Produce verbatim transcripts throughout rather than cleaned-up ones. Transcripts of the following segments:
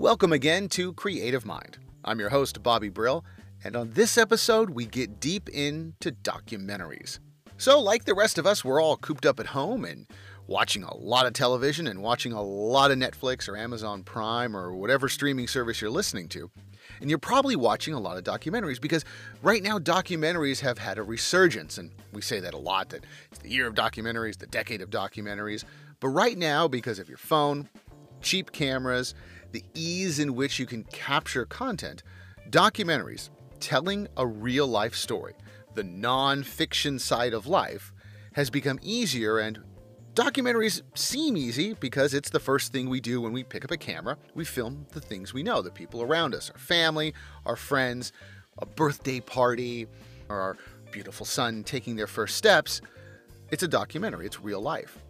Welcome again to Creative Mind. I'm your host, Bobby Brill, and on this episode, we get deep into documentaries. So, like the rest of us, we're all cooped up at home and watching a lot of television and watching a lot of Netflix or Amazon Prime or whatever streaming service you're listening to. And you're probably watching a lot of documentaries because right now documentaries have had a resurgence. And we say that a lot, that it's the year of documentaries, the decade of documentaries. But right now, because of your phone, cheap cameras, the ease in which you can capture content, documentaries telling a real life story, the non-fiction side of life, has become easier. And documentaries seem easy because it's the first thing we do when we pick up a camera. We film the things we know, the people around us, our family, our friends, a birthday party, or our beautiful son taking their first steps. It's a documentary. It's real life.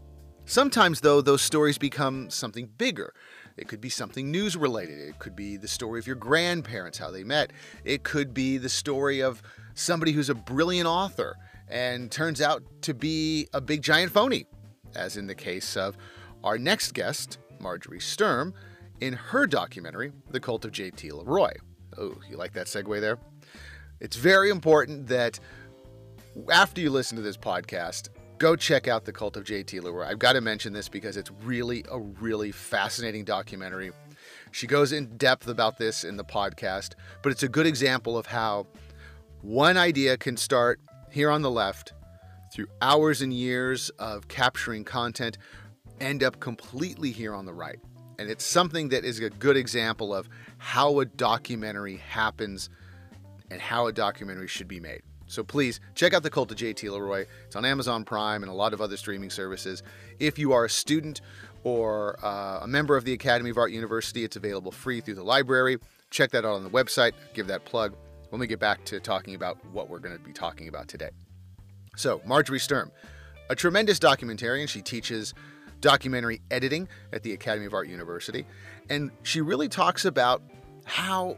Sometimes, though, those stories become something bigger. It could be something news-related. It could be the story of your grandparents, how they met. It could be the story of somebody who's a brilliant author and turns out to be a big giant phony, as in the case of our next guest, Marjorie Sturm, in her documentary, The Cult of J T. LeRoy. Oh, you like that segue there? It's very important that after you listen to this podcast, go check out The Cult of J T. LeRoy. I've got to mention this because it's really a really fascinating documentary. She goes in depth about this in the podcast, but it's a good example of how one idea can start here on the left, through hours and years of capturing content, end up completely here on the right. And it's something that is a good example of how a documentary happens and how a documentary should be made. So please check out The Cult of J T. LeRoy. It's on Amazon Prime and a lot of other streaming services. If you are a student or uh, a member of the Academy of Art University, it's available free through the library. Check that out on the website. Give that plug when we get back to talking about what we're going to be talking about today. So, Marjorie Sturm, a tremendous documentarian. She teaches documentary editing at the Academy of Art University, and she really talks about how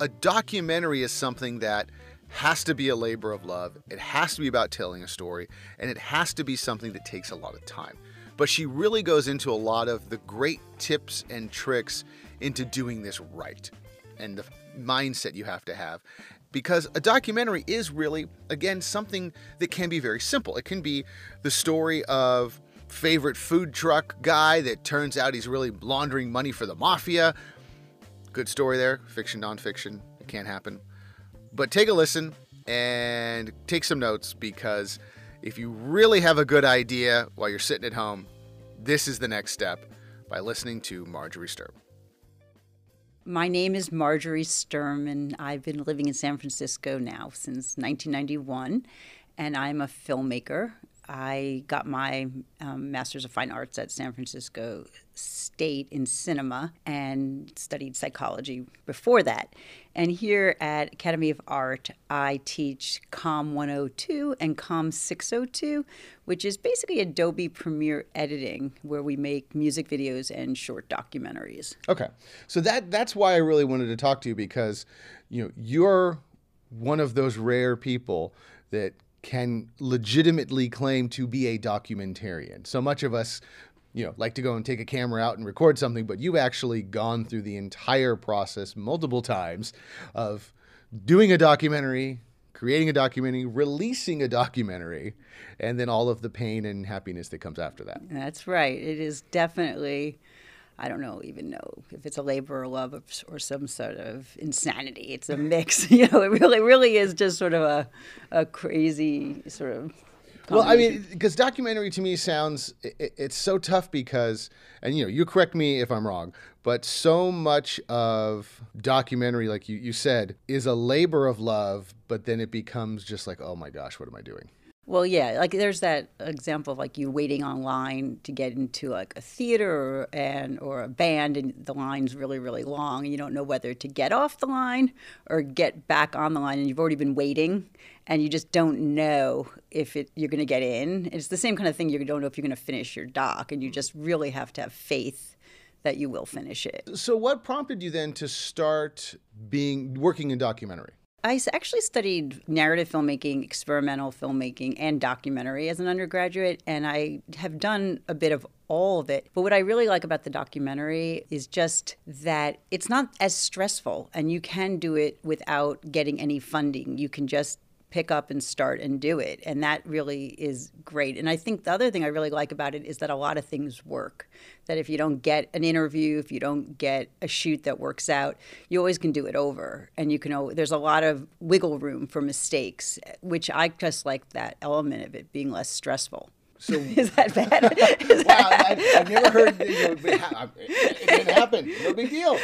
a documentary is something that has to be a labor of love, it has to be about telling a story, and it has to be something that takes a lot of time. But she really goes into a lot of the great tips and tricks into doing this right, and the mindset you have to have. Because a documentary is really, again, something that can be very simple. It can be the story of favorite food truck guy that turns out he's really laundering money for the mafia. Good story there. Fiction, nonfiction. It can't happen. But take a listen and take some notes, because if you really have a good idea while you're sitting at home, this is the next step by listening to Marjorie Sturm. My name is Marjorie Sturm, and I've been living in San Francisco now since nineteen ninety-one, and I'm a filmmaker. I got my um, Master's of Fine Arts at San Francisco State in cinema and studied psychology before that. And here at Academy of Art, I teach COM one oh two and COM six oh two, which is basically Adobe Premiere editing, where we make music videos and short documentaries. Okay. So that that's why I really wanted to talk to you, because you know, you're one of those rare people that can legitimately claim to be a documentarian. So much of us, you know, like to go and take a camera out and record something, but you've actually gone through the entire process multiple times of doing a documentary, creating a documentary, releasing a documentary, and then all of the pain and happiness that comes after that. That's right. It is definitely, I don't know, even know if it's a labor of love or some sort of insanity. It's a mix. You know, it really, really is just sort of a, a crazy sort of. Well, I mean, because documentary to me sounds, it, it's so tough because, and you know, you correct me if I'm wrong, but so much of documentary, like you, you said, is a labor of love, but then it becomes just like, oh my gosh, what am I doing? Well, yeah, like there's that example of like you waiting online to get into like a theater or, and, or a band, and the line's really, really long, and you don't know whether to get off the line or get back on the line, and you've already been waiting, and you just don't know if it, you're going to get in. It's the same kind of thing. You don't know if you're going to finish your doc, and you just really have to have faith that you will finish it. So what prompted you then to start being working in documentary? I actually studied narrative filmmaking, experimental filmmaking, and documentary as an undergraduate, and I have done a bit of all of it. But what I really like about the documentary is just that it's not as stressful, and you can do it without getting any funding. You can just pick up and start and do it, and that really is great. And I think the other thing I really like about it is that a lot of things work, that if you don't get an interview, if you don't get a shoot that works out, you always can do it over, and you can, there's a lot of wiggle room for mistakes, which I just like that element of it being less stressful. So, is that bad? Is wow, I've, I've never heard you know, it didn't happen. No big deal.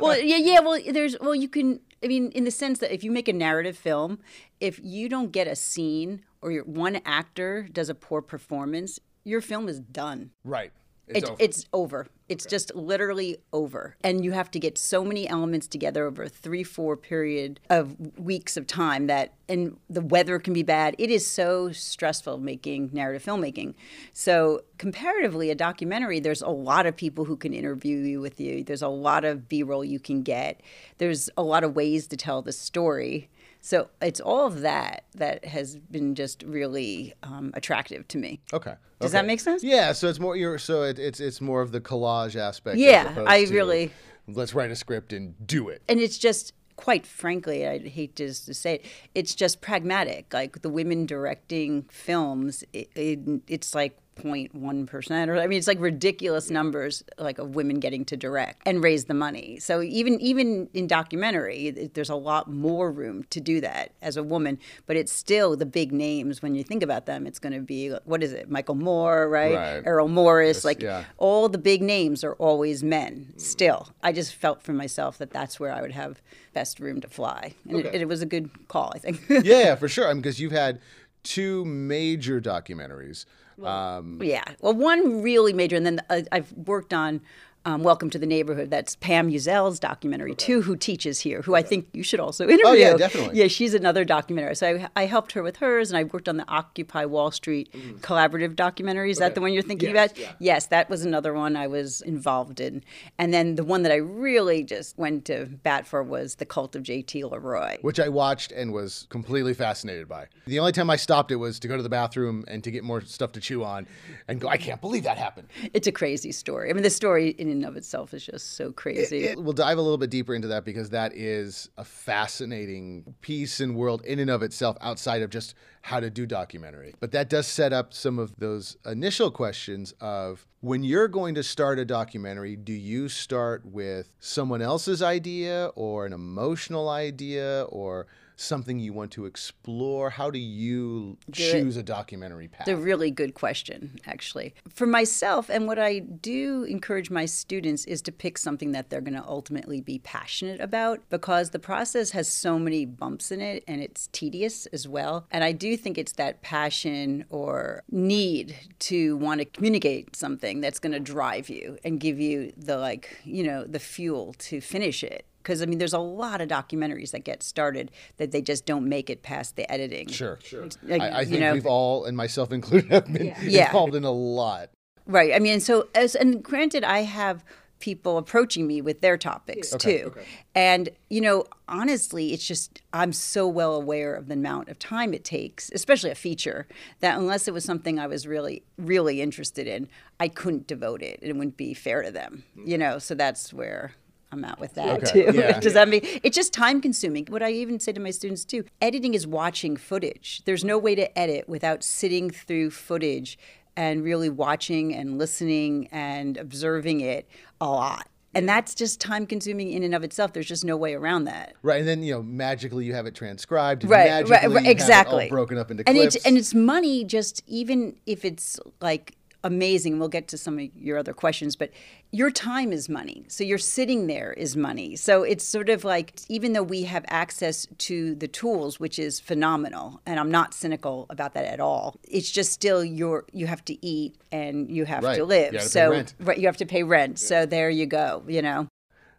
Well, yeah, yeah. Well, there's. Well, you can. I mean, in the sense that if you make a narrative film, if you don't get a scene or your one actor does a poor performance, your film is done. Right. It's, it, over. it's over. It's okay. Just literally over. And you have to get so many elements together over a three, four period of weeks of time that, and the weather can be bad. It is so stressful making narrative filmmaking. So comparatively, a documentary, there's a lot of people who can interview you with you. There's a lot of B-roll you can get. There's a lot of ways to tell the story. So it's all of that that has been just really um, attractive to me. Okay, does okay. that make sense? Yeah. So it's more. You're, so it, it's it's more of the collage aspect. Yeah, I to, really. Let's write a script and do it. And it's just, quite frankly, I hate just to say it, it's just pragmatic. Like the women directing films, it, it, it's like zero point one percent, or I mean, it's like ridiculous numbers, like of women getting to direct and raise the money. So even even in documentary, it, there's a lot more room to do that as a woman. But it's still the big names when you think about them. It's going to be, what is it, Michael Moore, right? right. Errol Morris, yes, like yeah. all the big names are always men. Still, I just felt for myself that that's where I would have best room to fly, and okay. it, it was a good call, I think. yeah, yeah, for sure. I mean, because you've had two major documentaries. Well, um, yeah. Well, one really major, and then uh, I've worked on um, Welcome to the Neighborhood. That's Pam Uzel's documentary, okay. too, who teaches here, who okay. I think you should also interview. Oh, yeah, definitely. Yeah, she's another documentary. So I, I helped her with hers, and I worked on the Occupy Wall Street mm. collaborative documentary. Is okay. that the one you're thinking yes, about? Yeah. Yes, that was another one I was involved in. And then the one that I really just went to bat for was The Cult of J T LeRoy. Which I watched and was completely fascinated by. The only time I stopped it was to go to the bathroom and to get more stuff to chew on and go, I can't believe that happened. It's a crazy story. I mean, the story in and of itself is just so crazy. It, it, we'll dive a little bit deeper into that, because that is a fascinating piece and world in and of itself outside of just how to do documentary. But that does set up some of those initial questions of, when you're going to start a documentary, do you start with someone else's idea or an emotional idea or something you want to explore? How do you choose a documentary path? It's a really good question, actually. For myself, and what I do encourage my students is to pick something that they're going to ultimately be passionate about, because the process has so many bumps in it, and it's tedious as well. And I do think it's that passion or need to want to communicate something that's going to drive you and give you the, like, you know, the fuel to finish it. Because, I mean, there's a lot of documentaries that get started that they just don't make it past the editing. Sure, sure. Like, I, I think you know, we've all, and myself included, have been yeah. involved in a lot. Right. I mean, so, as, and granted, I have people approaching me with their topics, okay, too. Okay. And, you know, honestly, it's just, I'm so well aware of the amount of time it takes, especially a feature, that unless it was something I was really, really interested in, I couldn't devote it. It wouldn't be fair to them, you know, so that's where I'm out with that, okay. too. Yeah. Does that mean it's just time consuming? What I even say to my students too, editing is watching footage. There's no way to edit without sitting through footage and really watching and listening and observing it a lot. And that's just time consuming in and of itself. There's just no way around that. Right. And then, you know, magically you have it transcribed. And right, magically right, right. You exactly. have it all broken up into and clips. It's, and it's money, just even if it's like amazing. We'll get to some of your other questions, but your time is money. So your sitting there is money. So it's sort of like, even though we have access to the tools, which is phenomenal, and I'm not cynical about that at all, it's just still your, you have to eat and you have right. to live. You have to so pay rent. Right, you have to pay rent. Yeah. So there you go, you know.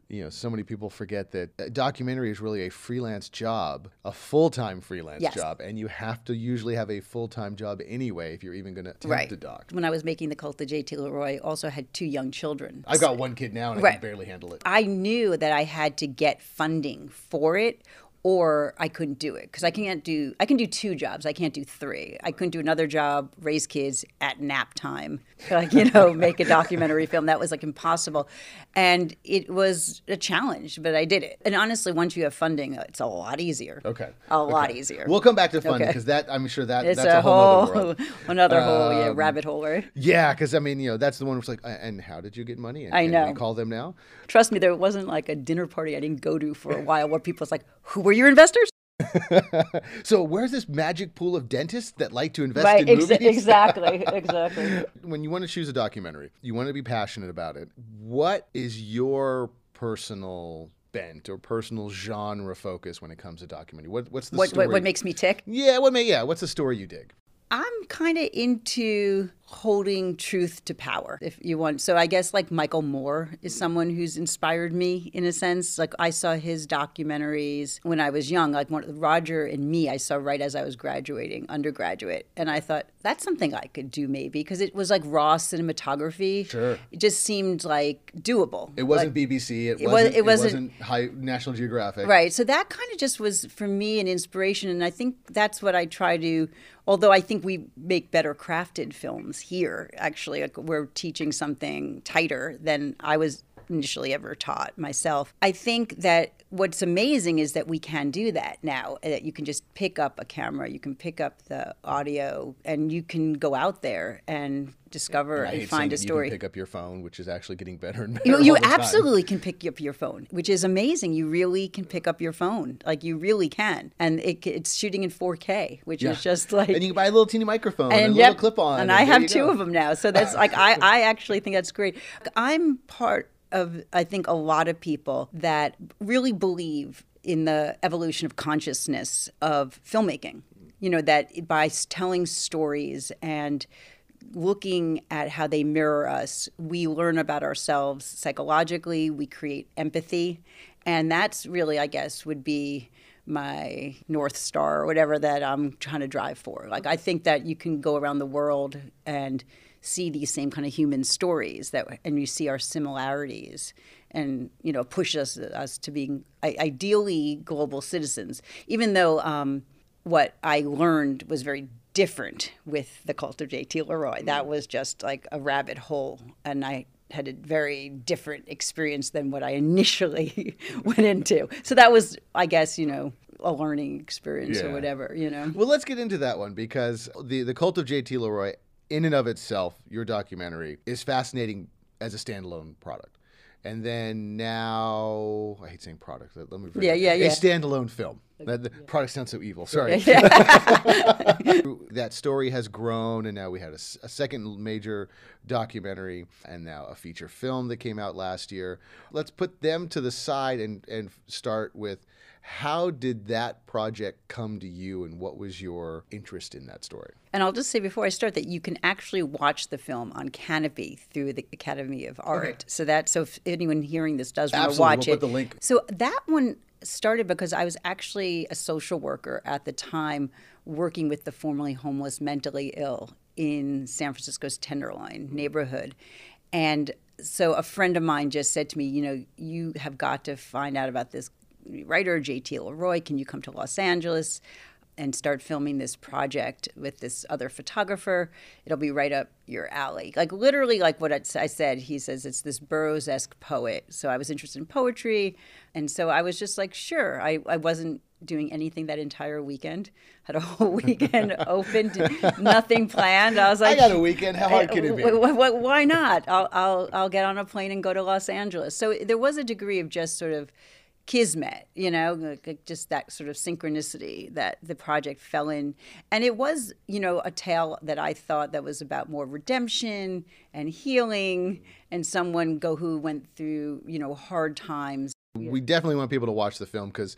You know, so many people forget that documentary is really a freelance job, a full-time freelance yes. job, and you have to usually have a full-time job anyway if you're even going to attempt right. to doc. When I was making The Cult of J T LeRoy, I also had two young children. I've got one kid now, and right. I can barely handle it. I knew that I had to get funding for it, or I couldn't do it because I can't do, I can do two jobs. I can't do three. I couldn't do another job, raise kids at nap time, like, you know, make a documentary film. That was like impossible. And it was a challenge, but I did it. And honestly, once you have funding, it's a lot easier. Okay. A okay. lot easier. We'll come back to funding because okay. that, I'm sure that, it's that's a, a whole, whole other world. Another um, whole yeah, rabbit hole. Right? Yeah. Because I mean, you know, that's the one where it's like, and how did you get money? And, I know. And call them now. Trust me, there wasn't like a dinner party I didn't go to for a while where people was like, who were your investors? So where's this magic pool of dentists that like to invest right, in ex movies? Exactly, exactly. When you want to choose a documentary, you want to be passionate about it. What is your personal bent or personal genre focus when it comes to documentary? What, what's the what, story? What, what makes me tick? Yeah, what may, yeah. What's the story you dig? I'm kind of into holding truth to power, if you want. So I guess like Michael Moore is someone who's inspired me in a sense. Like I saw his documentaries when I was young, like one, Roger and Me, I saw right as I was graduating, undergraduate. And I thought, that's something I could do maybe, because it was like raw cinematography. Sure. It just seemed like doable. It wasn't like, B B C. It, it, wasn't, it wasn't, it wasn't high, National Geographic. Right. So that kind of just was, for me, an inspiration. And I think that's what I try to, although I think we make better crafted films here, actually. Like we're teaching something tighter than I was initially ever taught myself. I think that what's amazing is that we can do that now, that you can just pick up a camera, you can pick up the audio, and you can go out there and discover and, and find a story. You can pick up your phone, which is actually getting better and better. You, you absolutely time. can pick up your phone, which is amazing. You really can pick up your phone, like you really can. And it, it's shooting in four K, which yeah. is just like. And you can buy a little teeny microphone and, and a yep, little clip on. And, and I have two go. of them now, so that's like I, I actually think that's great. I'm part of I think a lot of people that really believe in the evolution of consciousness of filmmaking. You know, that by telling stories and looking at how they mirror us, we learn about ourselves psychologically, we create empathy, and that's really, I guess, would be my North Star or whatever that I'm trying to drive for. Like, I think that you can go around the world and see these same kind of human stories that, and you see our similarities and, you know, push us, us to being ideally global citizens, even though um, what I learned was very different with The Cult of J T LeRoy. That was just like a rabbit hole, and I had a very different experience than what I initially went into. So that was, I guess, you know, a learning experience yeah. or whatever, you know. Well, let's get into that one, because the, the Cult of J T LeRoy, in and of itself, your documentary is fascinating as a standalone product. And then now, I hate saying product, let me yeah, yeah, yeah. a standalone film. Okay, the yeah. product sounds so evil, sorry. Yeah. That story has grown, and now we had a, a second major documentary and now a feature film that came out last year. Let's put them to the side and, and start with, how did that project come to you, and what was your interest in that story? And I'll just say before I start that you can actually watch the film on Canopy through the Academy of Art. Okay. So that, so if anyone hearing this does want to watch we'll it. Put the link. So that one started because I was actually a social worker at the time working with the formerly homeless, mentally ill in San Francisco's Tenderloin neighborhood. And so a friend of mine just said to me, you know, you have got to find out about this writer, J T LeRoy. Can you come to Los Angeles and start filming this project with this other photographer? It'll be right up your alley. Like literally like what I said, he says, it's this Burroughs-esque poet. So I was interested in poetry. And so I was just like, sure. I, I wasn't doing anything that entire weekend. Had a whole weekend open, nothing planned. I was like, I got a weekend. How hard can it be? Why not? I'll, I'll, I'll get on a plane and go to Los Angeles. So there was a degree of just sort of kismet, you know, like just that sort of synchronicity that the project fell in. And it was, you know, a tale that I thought that was about more redemption and healing and someone go who went through, you know, hard times. We definitely want people to watch the film because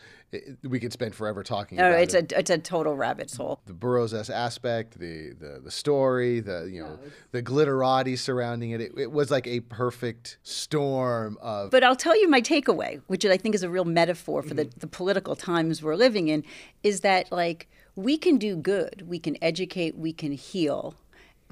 we could spend forever talking no, about it's it. A, it's a total rabbit's hole. The Burroughs-esque aspect, the, the the story, the you know no, the glitterati surrounding it. it. It was like a perfect storm of. But I'll tell you my takeaway, which I think is a real metaphor for mm-hmm. the, the political times we're living in, is that like we can do good, we can educate, we can heal.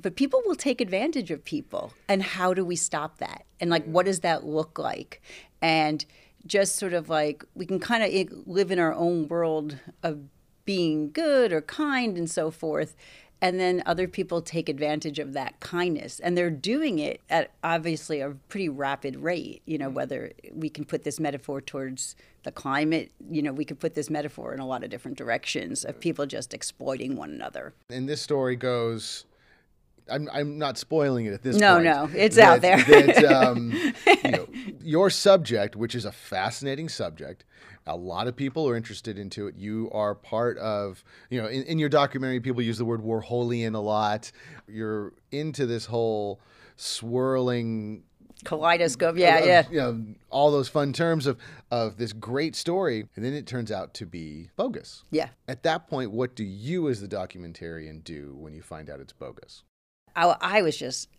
But people will take advantage of people. And how do we stop that? And like, what does that look like? And just sort of like we can kind of live in our own world of being good or kind and so forth. And then other people take advantage of that kindness. And they're doing it at obviously a pretty rapid rate, you know, whether we can put this metaphor towards the climate, you know, we could put this metaphor in a lot of different directions of people just exploiting one another. And this story goes, I'm, I'm not spoiling it at this no, point. No, no, it's that, out there. that, um, you know, your subject, which is a fascinating subject, a lot of people are interested into it. You are part of, you know, in, in your documentary, people use the word Warholian a lot. You're into this whole swirling kaleidoscope. Yeah, of, yeah. You know, all those fun terms of, of this great story. And then it turns out to be bogus. Yeah. At that point, what do you as the documentarian do when you find out it's bogus? I, I was just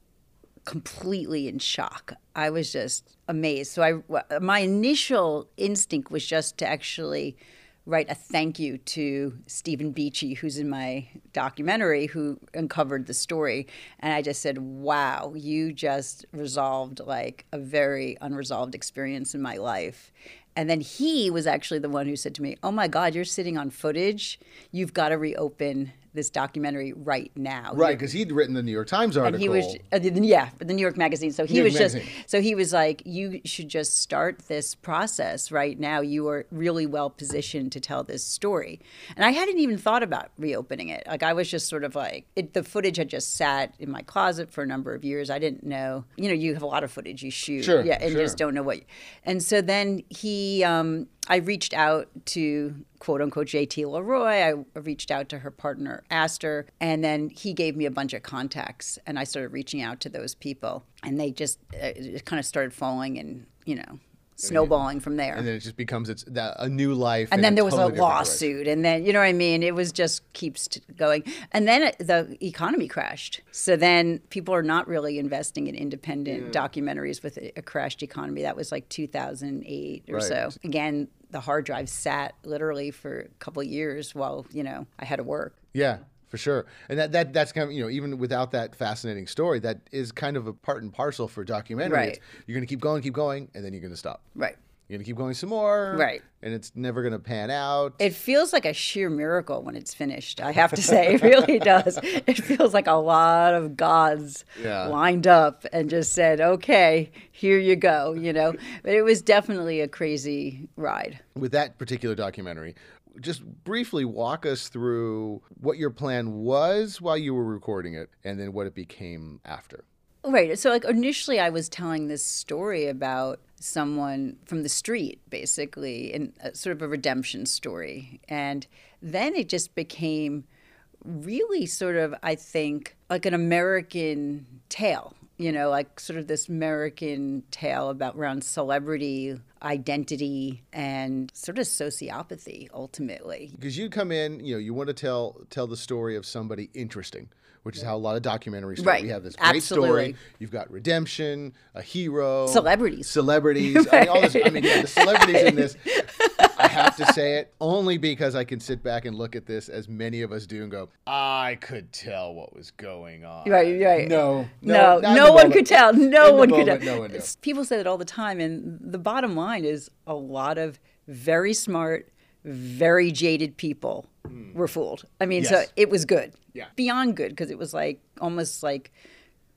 completely in shock. I was just amazed. So I, my initial instinct was just to actually write a thank you to Stephen Beachy, who's in my documentary, who uncovered the story. And I just said, wow, you just resolved like a very unresolved experience in my life. And then he was actually the one who said to me, oh my God, you're sitting on footage. You've got to reopen this documentary right now. Right, because he'd written the New York Times article. And he was, uh, yeah, the New York Magazine. So he New was magazine. just, so he was like, you should just start this process right now. You are really well positioned to tell this story. And I hadn't even thought about reopening it. Like I was just sort of like, it, the footage had just sat in my closet for a number of years. I didn't know, you know, you have a lot of footage you shoot. Sure, yeah, and sure. you just don't know what. You, and so then he, um, I reached out to quote unquote J T LeRoy. I reached out to her partner Aster, and then he gave me a bunch of contacts, and I started reaching out to those people, and they just uh, it kind of started falling and you know snowballing from there. And then it just becomes it's that, a new life. And then there was a lawsuit, and then you know what I mean. It was just keeps going, and then it, the economy crashed. So then people are not really investing in independent yeah. documentaries with a crashed economy. That was like two thousand eight or right. so. Again, the hard drive sat literally for a couple of years while you know I had to work. Yeah. For sure. And that, that that's kind of, you know, even without that fascinating story, that is kind of a part and parcel for documentaries. Right. You're going to keep going, keep going, and then you're going to stop. Right. You're going to keep going some more. Right. And it's never going to pan out. It feels like a sheer miracle when it's finished, I have to say. It really does. It feels like a lot of gods yeah. lined up and just said, okay, here you go, you know. But it was definitely a crazy ride. With that particular documentary, just briefly walk us through what your plan was while you were recording it and then what it became after. Right. So like initially I was telling this story about someone from the street, basically, in a, sort of a redemption story. And then it just became really sort of, I think, like an American tale, you know, like sort of this American tale about around celebrity identity and sort of sociopathy, ultimately. Because you come in, you know, you want to tell tell the story of somebody interesting, which is how a lot of documentaries start. Right. We have this great Absolutely. story. You've got redemption, a hero. Celebrities. Celebrities. Right. I mean, all this, I mean yeah, the celebrities in this, I have to say it, only because I can sit back and look at this, as many of us do, and go, I could tell what was going on. Right, right. No, no, no, no one could tell. No one could tell. No one knew. People say that all the time, and the bottom line is a lot of very smart, very jaded people mm. were fooled. I mean, yes. so it was good. Yeah. Beyond good, because it was like almost like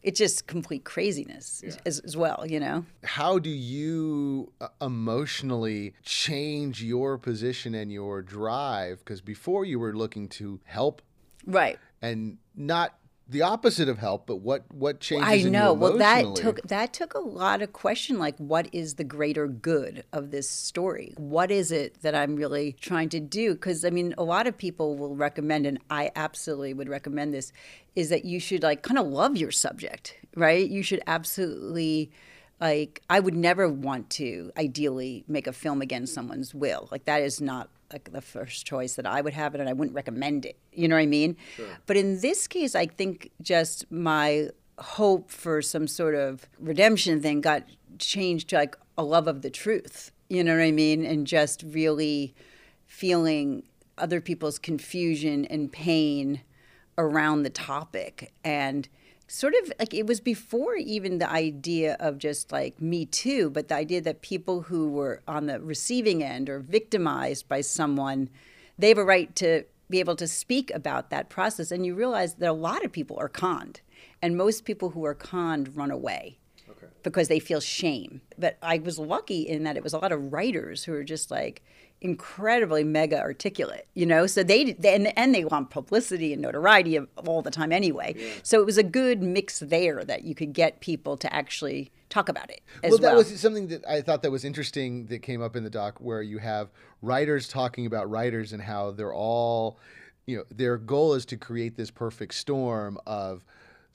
it's just complete craziness yeah. as, as well, you know? How do you emotionally change your position and your drive? Because before you were looking to help. Right. And not the opposite of help, but what what changes in you emotionally? I know. Well, that took that took a lot of question. Like, what is the greater good of this story? What is it that I'm really trying to do? Because I mean, a lot of people will recommend, and I absolutely would recommend this, is that you should like kind of love your subject, right? You should absolutely. Like, I would never want to, ideally, make a film against someone's will. Like, that is not like the first choice that I would have it, and I wouldn't recommend it. You know what I mean? Sure. But in this case, I think just my hope for some sort of redemption thing got changed to, like, a love of the truth. You know what I mean? And just really feeling other people's confusion and pain around the topic and sort of like it was before even the idea of just like Me Too, but the idea that people who were on the receiving end or victimized by someone, they have a right to be able to speak about that process. And you realize that a lot of people are conned, and most people who are conned run away. Okay. Because they feel shame. But I was lucky in that it was a lot of writers who are just like incredibly mega articulate, you know, so they, they and, and they want publicity and notoriety all the time anyway. Yeah. So it was a good mix there that you could get people to actually talk about it as well. Well, that was something that I thought that was interesting that came up in the doc, where you have writers talking about writers and how they're all, you know, their goal is to create this perfect storm of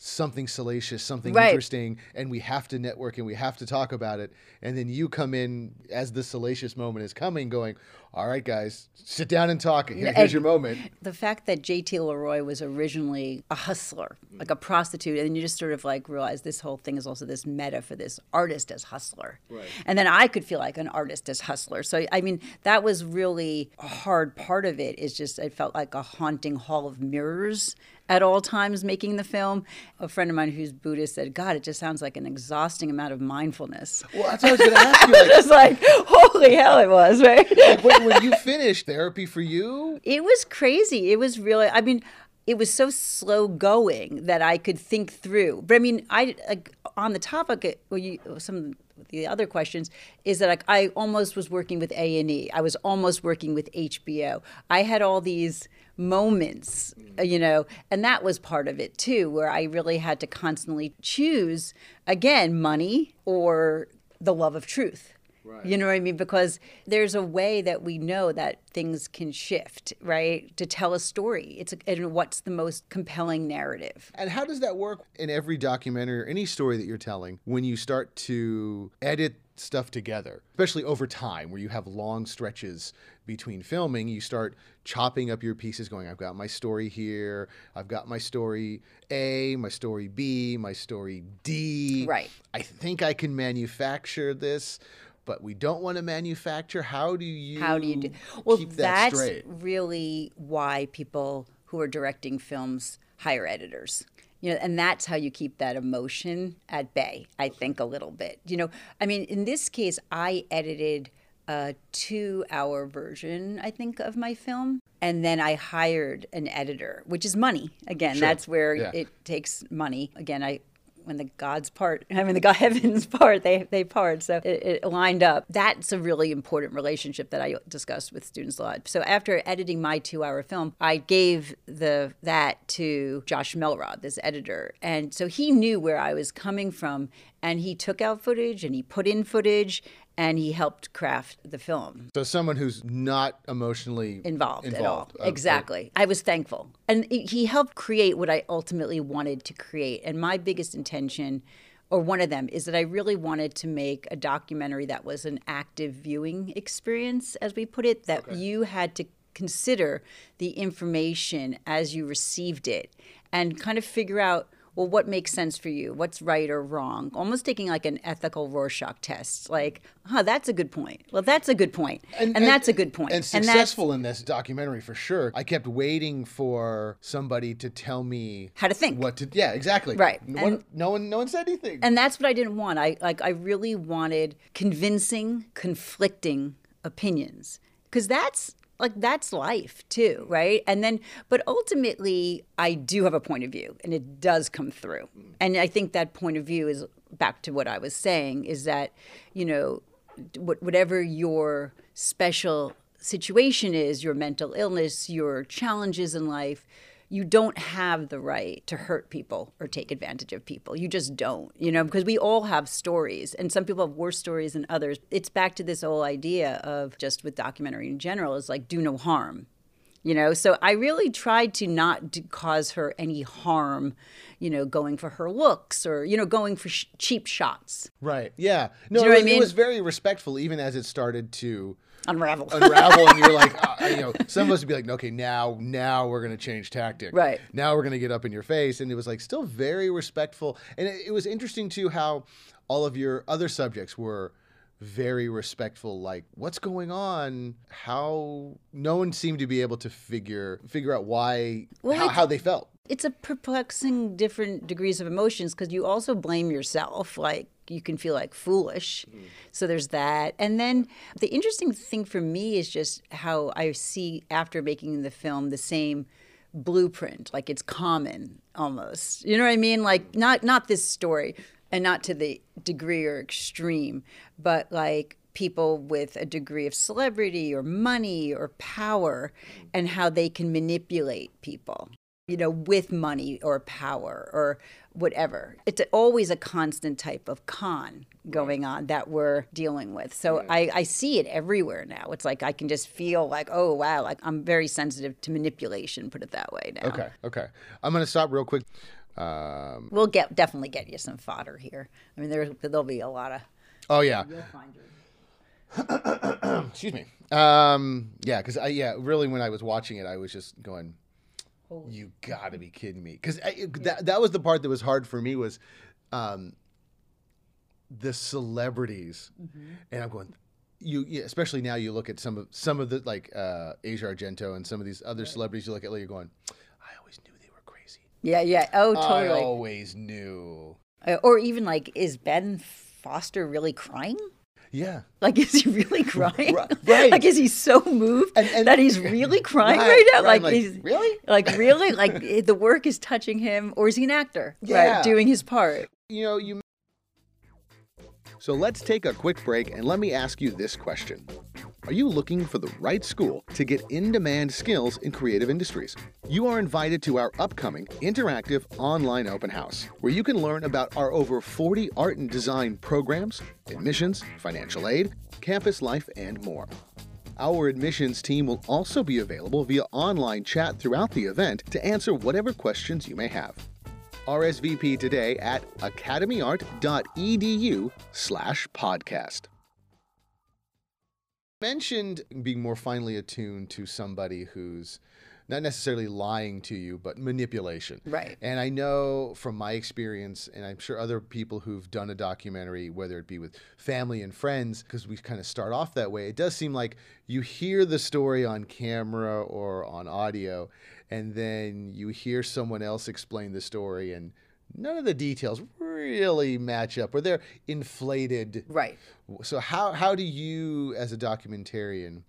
something salacious, something right. interesting, and we have to network and we have to talk about it. And then you come in as the salacious moment is coming going, all right, guys, sit down and talk. Here's and your moment. The fact that J T LeRoy was originally a hustler, like a prostitute, and you just sort of like realize this whole thing is also this meta for this artist as hustler. Right. And then I could feel like an artist as hustler. So, I mean, that was really a hard part of it, is just it felt like a haunting hall of mirrors at all times making the film. A friend of mine who's Buddhist said, God, it just sounds like an exhausting amount of mindfulness. Well, that's what I was going to ask you. Like, I was like, holy hell it was, right? Like, when, when you finished therapy for you? It was crazy. It was really, I mean, it was so slow going that I could think through. But I mean, I like, on the topic, well, you, some of the other questions, is that like, I almost was working with A and E. I was almost working with H B O. I had all these moments, you know, and that was part of it too, where I really had to constantly choose, again, money or the love of truth. Right. You know what I mean? Because there's a way that we know that things can shift, right? To tell a story. It's a, and what's the most compelling narrative? And how does that work in every documentary or any story that you're telling when you start to edit stuff together, especially over time, where you have long stretches between filming? You start chopping up your pieces going, I've got my story here, I've got my story A, my story B, my story D. Right. I think I can manufacture this, but we don't want to manufacture. How do you, How do you do? Well, keep that straight? Well, that's really why people who are directing films hire editors. You know, and that's how you keep that emotion at bay, I think, a little bit. You know, I mean, in this case, I edited a two-hour version, I think, of my film. And then I hired an editor, which is money. Again, sure. That's where yeah. it takes money. Again, I... when the gods part, I mean, the God heavens part, they they part. So it, it lined up. That's a really important relationship that I discussed with students a lot. So after editing my two-hour film, I gave the that to Josh Melrod, this editor. And so he knew where I was coming from, and he took out footage and he put in footage, and he helped craft the film. So someone who's not emotionally involved, involved at all. Uh, exactly. Uh, I was thankful. And he helped create what I ultimately wanted to create. And my biggest intention, or one of them, is that I really wanted to make a documentary that was an active viewing experience, as we put it, that okay. you had to consider the information as you received it and kind of figure out, well, what makes sense for you? What's right or wrong? Almost taking like an ethical Rorschach test. Like, huh, that's a good point. Well, that's a good point. And, and, and that's a good point. And successful and in this documentary for sure. I kept waiting for somebody to tell me how to think. What to yeah, exactly. Right. No, and, one, no one no one said anything. And that's what I didn't want. I like I really wanted convincing, conflicting opinions. Because that's Like, that's life, too, right? And then, but ultimately, I do have a point of view, and it does come through. And I think that point of view is back to what I was saying, is that, you know, whatever your special situation is, your mental illness, your challenges in life, you don't have the right to hurt people or take advantage of people. You just don't, you know, because we all have stories, and some people have worse stories than others. It's back to this whole idea of just with documentary in general is like do no harm, you know. So I really tried to not do, cause her any harm, you know, going for her looks or, you know, going for sh- cheap shots. Right. Yeah. No, do you know it, was, what I mean? It was very respectful even as it started to Unravel. Unravel, and you're like, uh, you know, some of us would be like, okay, now, now we're going to change tactic. Right. Now we're going to get up in your face. And it was like still very respectful. And it, it was interesting, too, how all of your other subjects were very respectful, like what's going on, how no one seemed to be able to figure figure out why, well, how, how they felt. It's a perplexing different degrees of emotions because you also blame yourself. Like, you can feel like foolish. Mm-hmm. So there's that. And then the interesting thing for me is just how I see after making the film the same blueprint. Like, it's common almost. You know what I mean? Like, not, not this story and not to the degree or extreme, but like people with a degree of celebrity or money or power and how they can manipulate people, you know, with money or power or whatever. It's always a constant type of con going on that we're dealing with. So yeah. I, I see it everywhere now. It's like I can just feel like, oh, wow, like I'm very sensitive to manipulation, put it that way now. Okay, okay. I'm going to stop real quick. Um, we'll get definitely get you some fodder here. I mean, there, there'll be a lot of... Oh, yeah. You'll find it. Excuse me. Um, yeah, because I yeah really when I was watching it, I was just going, "You gotta be kidding me!" Because yeah. that that was the part that was hard for me was um, the celebrities, mm-hmm. and I'm going, you yeah, especially now you look at some of some of the like uh, Asia Argento and some of these other right. celebrities you look at later, you're going, "I always knew they were crazy." Yeah, yeah. Oh, totally. I always knew. Uh, or even like, is Ben Foster really crying? Yeah. Like, is he really crying? Right. Like, is he so moved and, and, that he's really crying right, right now? Right. Like, like, like, really? Like, really? Like, the work is touching him, or is he an actor? Yeah. Right, doing his part. You know, you... So let's take a quick break, and let me ask you this question. Are you looking for the right school to get in-demand skills in creative industries? You are invited to our upcoming interactive online open house, where you can learn about our over forty art and design programs, admissions, financial aid, campus life, and more. Our admissions team will also be available via online chat throughout the event to answer whatever questions you may have. R S V P today at academy art dot e d u slash podcast. Mentioned being more finely attuned to somebody who's not necessarily lying to you, but manipulation. Right. And I know from my experience, and I'm sure other people who've done a documentary, whether it be with family and friends, because we kind of start off that way, it does seem like you hear the story on camera or on audio, and then you hear someone else explain the story, and none of the details really match up, or they're inflated. Right. So how how do you, as a documentarian,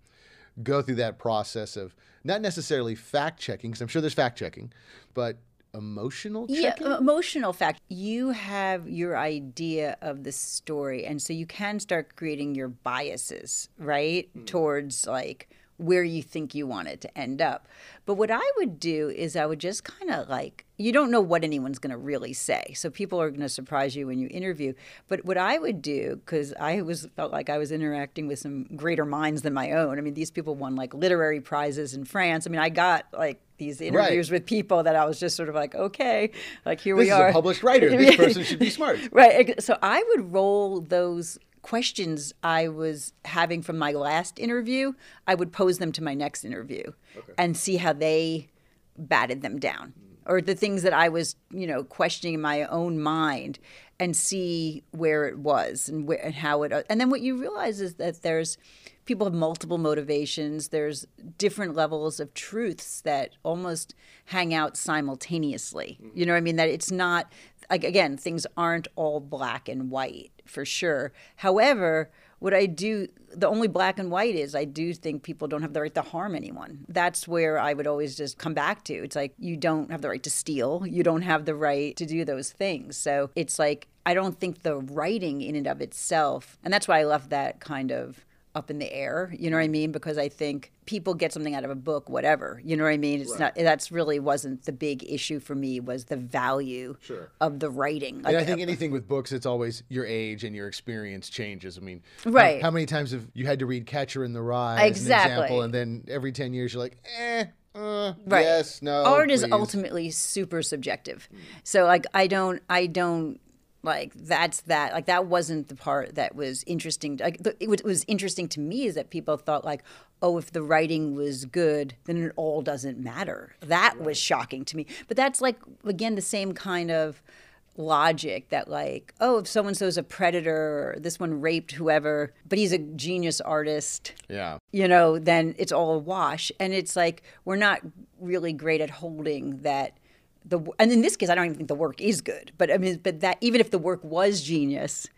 go through that process of not necessarily fact-checking, because I'm sure there's fact-checking, but emotional checking? Yeah, emotional fact. You have your idea of the story, and so you can start creating your biases, right, mm. towards, like, where you think you want it to end up. But what I would do is I would just kind of like, you don't know what anyone's going to really say. So people are going to surprise you when you interview. But what I would do, because I was felt like I was interacting with some greater minds than my own. I mean, these people won like literary prizes in France. I mean, I got like these interviews right. with people that I was just sort of like, okay, like here this we are. This is a published writer. This person should be smart. Right. So I would roll those questions I was having from my last interview, I would pose them to my next interview okay. and see how they batted them down, or the things that I was, you know, questioning in my own mind, and see where it was and, where, and how it. And then what you realize is that there's people have multiple motivations. There's different levels of truths that almost hang out simultaneously. Mm-hmm. You know what I mean? That it's not. Like, again, things aren't all black and white, for sure. However, what I do, the only black and white is I do think people don't have the right to harm anyone. That's where I would always just come back to. It's like, you don't have the right to steal. You don't have the right to do those things. So it's like, I don't think the writing in and of itself, and that's why I left that kind of up in the air, you know what I mean? Because I think people get something out of a book, whatever, you know what I mean? It's right. not, that's really wasn't the big issue for me, was the value sure. of the writing. Like, and I think anything with books, it's always your age and your experience changes. I mean, right. how, how many times have you had to read Catcher in the Rye exactly. as an example, and then every ten years you're like, eh. Uh, right. Yes, no, Art please. Is ultimately super subjective. Mm. So like, I don't, I don't, Like, that's that. Like, that wasn't the part that was interesting. Like, it was, it was interesting to me is that people thought, like, oh, if the writing was good, then it all doesn't matter. That right. was shocking to me. But that's, like, again, the same kind of logic that, like, oh, if so-and-so is a predator, or this one raped whoever, but he's a genius artist, yeah, you know, then it's all a wash. And it's like, we're not really great at holding that the and in this case, I don't even think the work is good. But I mean, but that even if the work was genius,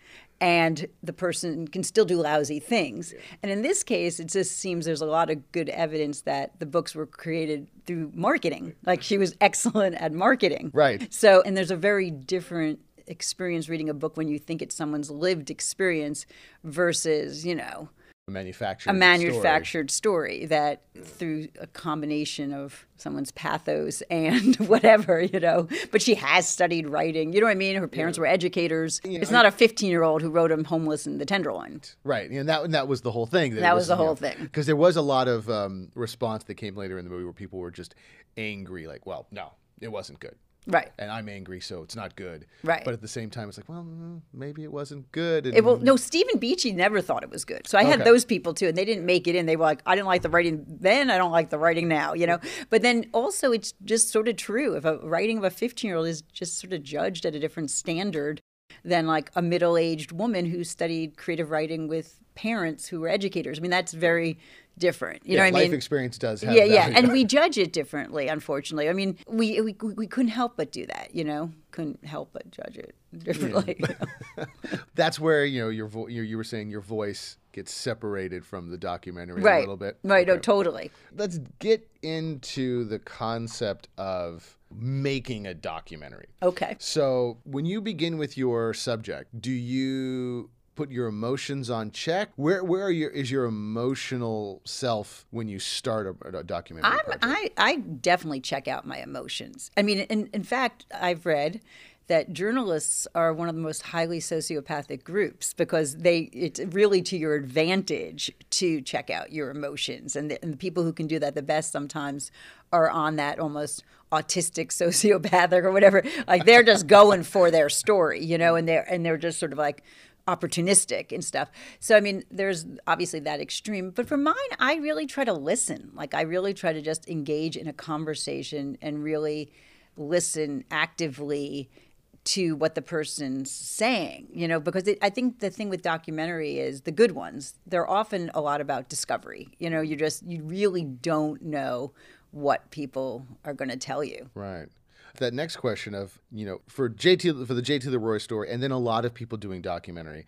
and the person can still do lousy things. Yeah. And in this case, it just seems there's a lot of good evidence that the books were created through marketing. Like she was excellent at marketing. Right. So, and there's a very different experience reading a book when you think it's someone's lived experience versus, you know, a manufactured, a manufactured story. story that through a combination of someone's pathos and whatever, you know, but she has studied writing. You know what I mean? Her parents yeah. were educators. You know, it's not a fifteen-year-old who wrote him homeless in the Tenderloin. Right. And that, and that was the whole thing. That, that was the whole know, thing. Because there was a lot of um, response that came later in the movie where people were just angry, like, well, no, it wasn't good. Right. And I'm angry, so it's not good. Right. But at the same time, it's like, well, maybe it wasn't good. And... It, well, no, Stephen Beachy never thought it was good. So I okay. had those people, too, and they didn't make it in. They were like, I didn't like the writing then, I don't like the writing now, you know. But then also it's just sort of true. If a writing of a fifteen-year-old is just sort of judged at a different standard than like a middle-aged woman who studied creative writing with parents who were educators. I mean, that's very... different, you yeah, know what I mean? Life experience does have yeah, that. Yeah, yeah, and we judge it differently, unfortunately. I mean, we we we couldn't help but do that, you know? Couldn't help but judge it differently. Yeah. You know? That's where, you know, your vo you, you were saying your voice gets separated from the documentary right. a little bit. Right, okay. No, totally. Let's get into the concept of making a documentary. Okay. So when you begin with your subject, do you... put your emotions on check? Where where are your, is your emotional self when you start a, a documentary I'm, project? I, I definitely check out my emotions. I mean, in, in fact, I've read that journalists are one of the most highly sociopathic groups because they it's really to your advantage to check out your emotions. And the, and the people who can do that the best sometimes are on that almost autistic sociopathic or whatever. Like they're just going for their story, you know, and they're, and they're just sort of like, opportunistic and stuff. So, I mean, there's obviously that extreme, but for mine, I really try to listen. Like I really try to just engage in a conversation and really listen actively to what the person's saying, you know, because it, I think the thing with documentary is the good ones, they're often a lot about discovery. You know, you just, you really don't know what people are going to tell you. Right. That next question of, you know, for J T, for the J T LeRoy story, and then a lot of people doing documentary,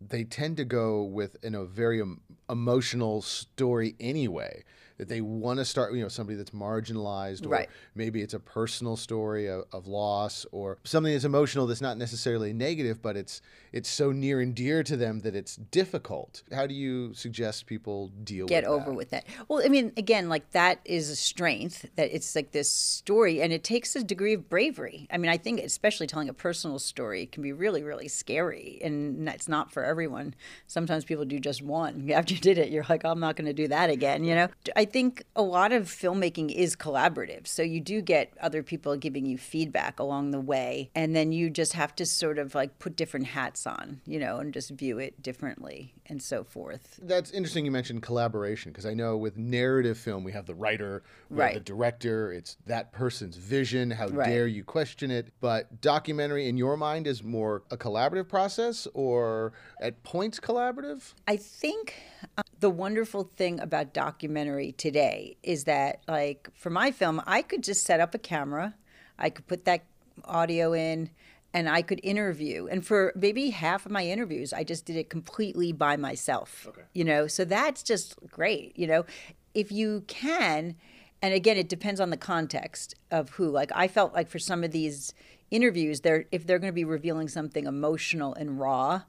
they tend to go with, you know, very em emotional story anyway, that they want to start, you know, somebody that's marginalized, or right. maybe it's a personal story of, of loss, or something that's emotional that's not necessarily negative, but it's, it's so near and dear to them that it's difficult. How do you suggest people deal Get with that? Get over with that. Well, I mean, again, like that is a strength, that it's like this story, and it takes a degree of bravery. I mean, I think especially telling a personal story can be really, really scary, and it's not for everyone. Sometimes people do just one. After you did it, you're like, I'm not going to do that again, you know? I think a lot of filmmaking is collaborative, so you do get other people giving you feedback along the way, and then you just have to sort of like put different hats on, you know, and just view it differently and so forth. That's interesting you mentioned collaboration, because I know with narrative film, we have the writer, we right. have the director, it's that person's vision, how right. dare you question it, but documentary in your mind is more a collaborative process, or at points collaborative? I think um, the wonderful thing about documentary today is that, like, for my film, I could just set up a camera, I could put that audio in, and I could interview. And for maybe half of my interviews, I just did it completely by myself, okay. you know? So that's just great, you know? If you can, and again, it depends on the context of who. Like, I felt like for some of these interviews, they're, if they're going to be revealing something emotional and raw,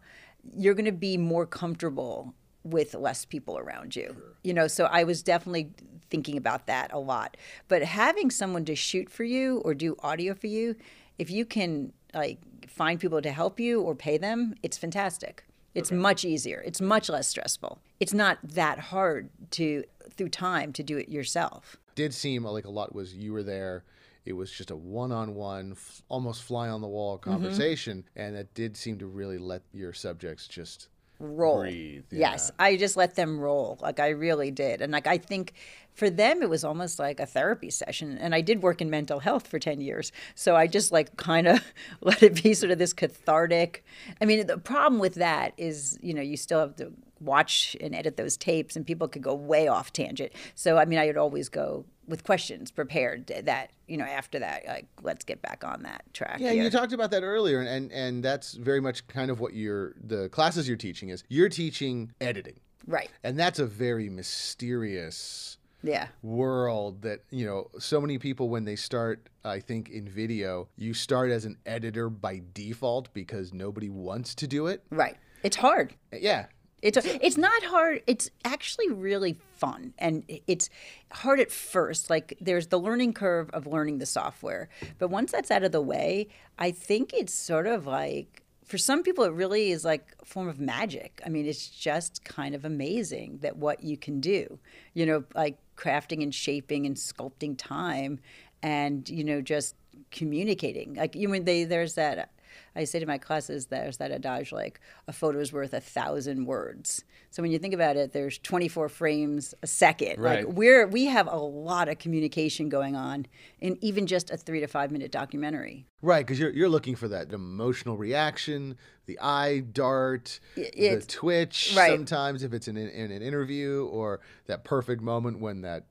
you're going to be more comfortable with less people around you, sure. you know, so I was definitely thinking about that a lot. But having someone to shoot for you or do audio for you, if you can like find people to help you or pay them, it's fantastic. It's okay. much easier. It's much less stressful. It's not that hard to, through time, to do it yourself. Did seem like a lot was you were there. It was just a one-on-one, f almost fly-on-the-wall conversation, mm-hmm. and that did seem to really let your subjects just... roll. Breathe, yeah. Yes. I just let them roll. Like I really did. And like, I think for them, it was almost like a therapy session. And I did work in mental health for ten years. So I just like kind of let it be sort of this cathartic. I mean, the problem with that is, you know, you still have to watch and edit those tapes and people could go way off tangent. So, I mean, I would always go with questions prepared that, you know, after that, like, let's get back on that track. Yeah, here. You talked about that earlier, and, and, and that's very much kind of what you're, the classes you're teaching is, you're teaching editing. Right. And that's a very mysterious yeah. world that, you know, so many people when they start, I think, in video, you start as an editor by default because nobody wants to do it. Right. It's hard. Yeah. It's it's not hard. It's actually really fun, and it's hard at first. Like, there's the learning curve of learning the software, but once that's out of the way, I think it's sort of like, for some people, it really is like a form of magic. I mean, it's just kind of amazing that what you can do, you know, like crafting and shaping and sculpting time, and, you know, just communicating. Like, you know, they there's that. I say to my classes, there's that adage, like, a photo is worth a thousand words. So when you think about it, there's twenty-four frames a second. Right. Like, we're, we have a lot of communication going on in even just a three to five minute documentary. Right, because you're, you're looking for that emotional reaction, the eye dart, it's, the twitch right. sometimes if it's in, in an interview, or that perfect moment when that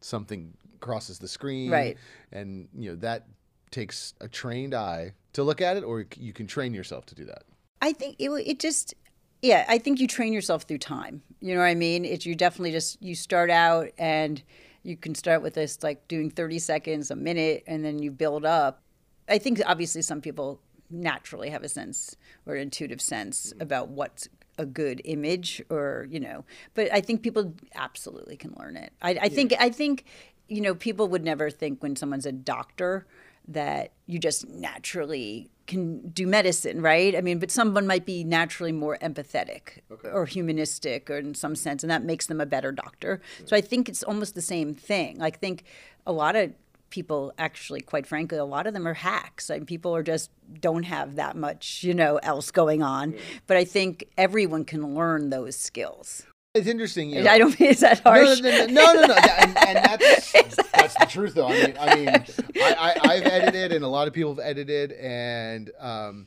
something crosses the screen. Right. And, you know, that takes a trained eye to look at it, or you can train yourself to do that? I think it, it just, yeah, I think you train yourself through time. You know what I mean? It, you definitely just, you start out and you can start with this, like doing thirty seconds, a minute, and then you build up. I think obviously some people naturally have a sense or an intuitive sense mm-hmm. about what's a good image or, you know, but I think people absolutely can learn it. I, I yeah. think, I think, you know, people would never think when someone's a doctor that you just naturally can do medicine, right? I mean, but someone might be naturally more empathetic okay. or humanistic or in some sense, and that makes them a better doctor. Yeah. So I think it's almost the same thing. I think a lot of people actually, quite frankly, a lot of them are hacks. I mean, people are just don't have that much, you know, else going on. Yeah. But I think everyone can learn those skills. It's interesting. You know, I don't mean it's that harsh. No, no, no, no. no, no. And, and that's, that's the truth, though. I mean, I mean I, I, I've edited, and a lot of people have edited. And um,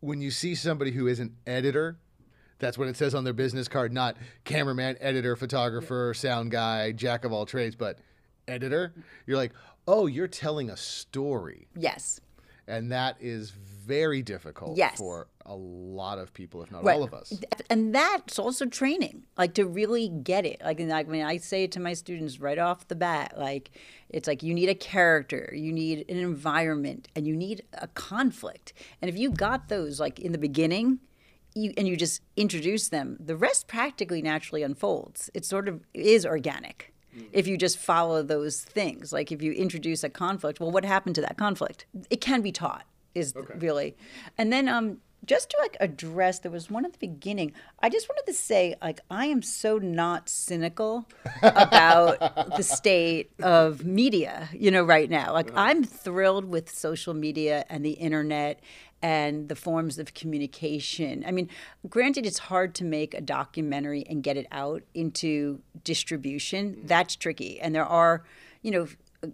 when you see somebody who is an editor, that's what it says on their business card, not cameraman, editor, photographer, sound guy, jack of all trades, but editor. You're like, oh, you're telling a story. Yes. And that is very difficult yes. for a lot of people, if not right. all of us. And that's also training, like to really get it. Like, I mean, I say to my students right off the bat, like, it's like you need a character, you need an environment, and you need a conflict. And if you got those like in the beginning, you, and you just introduce them, the rest practically naturally unfolds. It sort of is organic. If you just follow those things, like if you introduce a conflict, well, what happened to that conflict? It can be taught is okay. really. And then um, just to like address, there was one at the beginning. I just wanted to say, like, I am so not cynical about the state of media, you know, right now. Like, uh-huh. I'm thrilled with social media and the internet and the forms of communication. I mean, granted, it's hard to make a documentary and get it out into distribution. Mm-hmm. That's tricky. And there are, you know,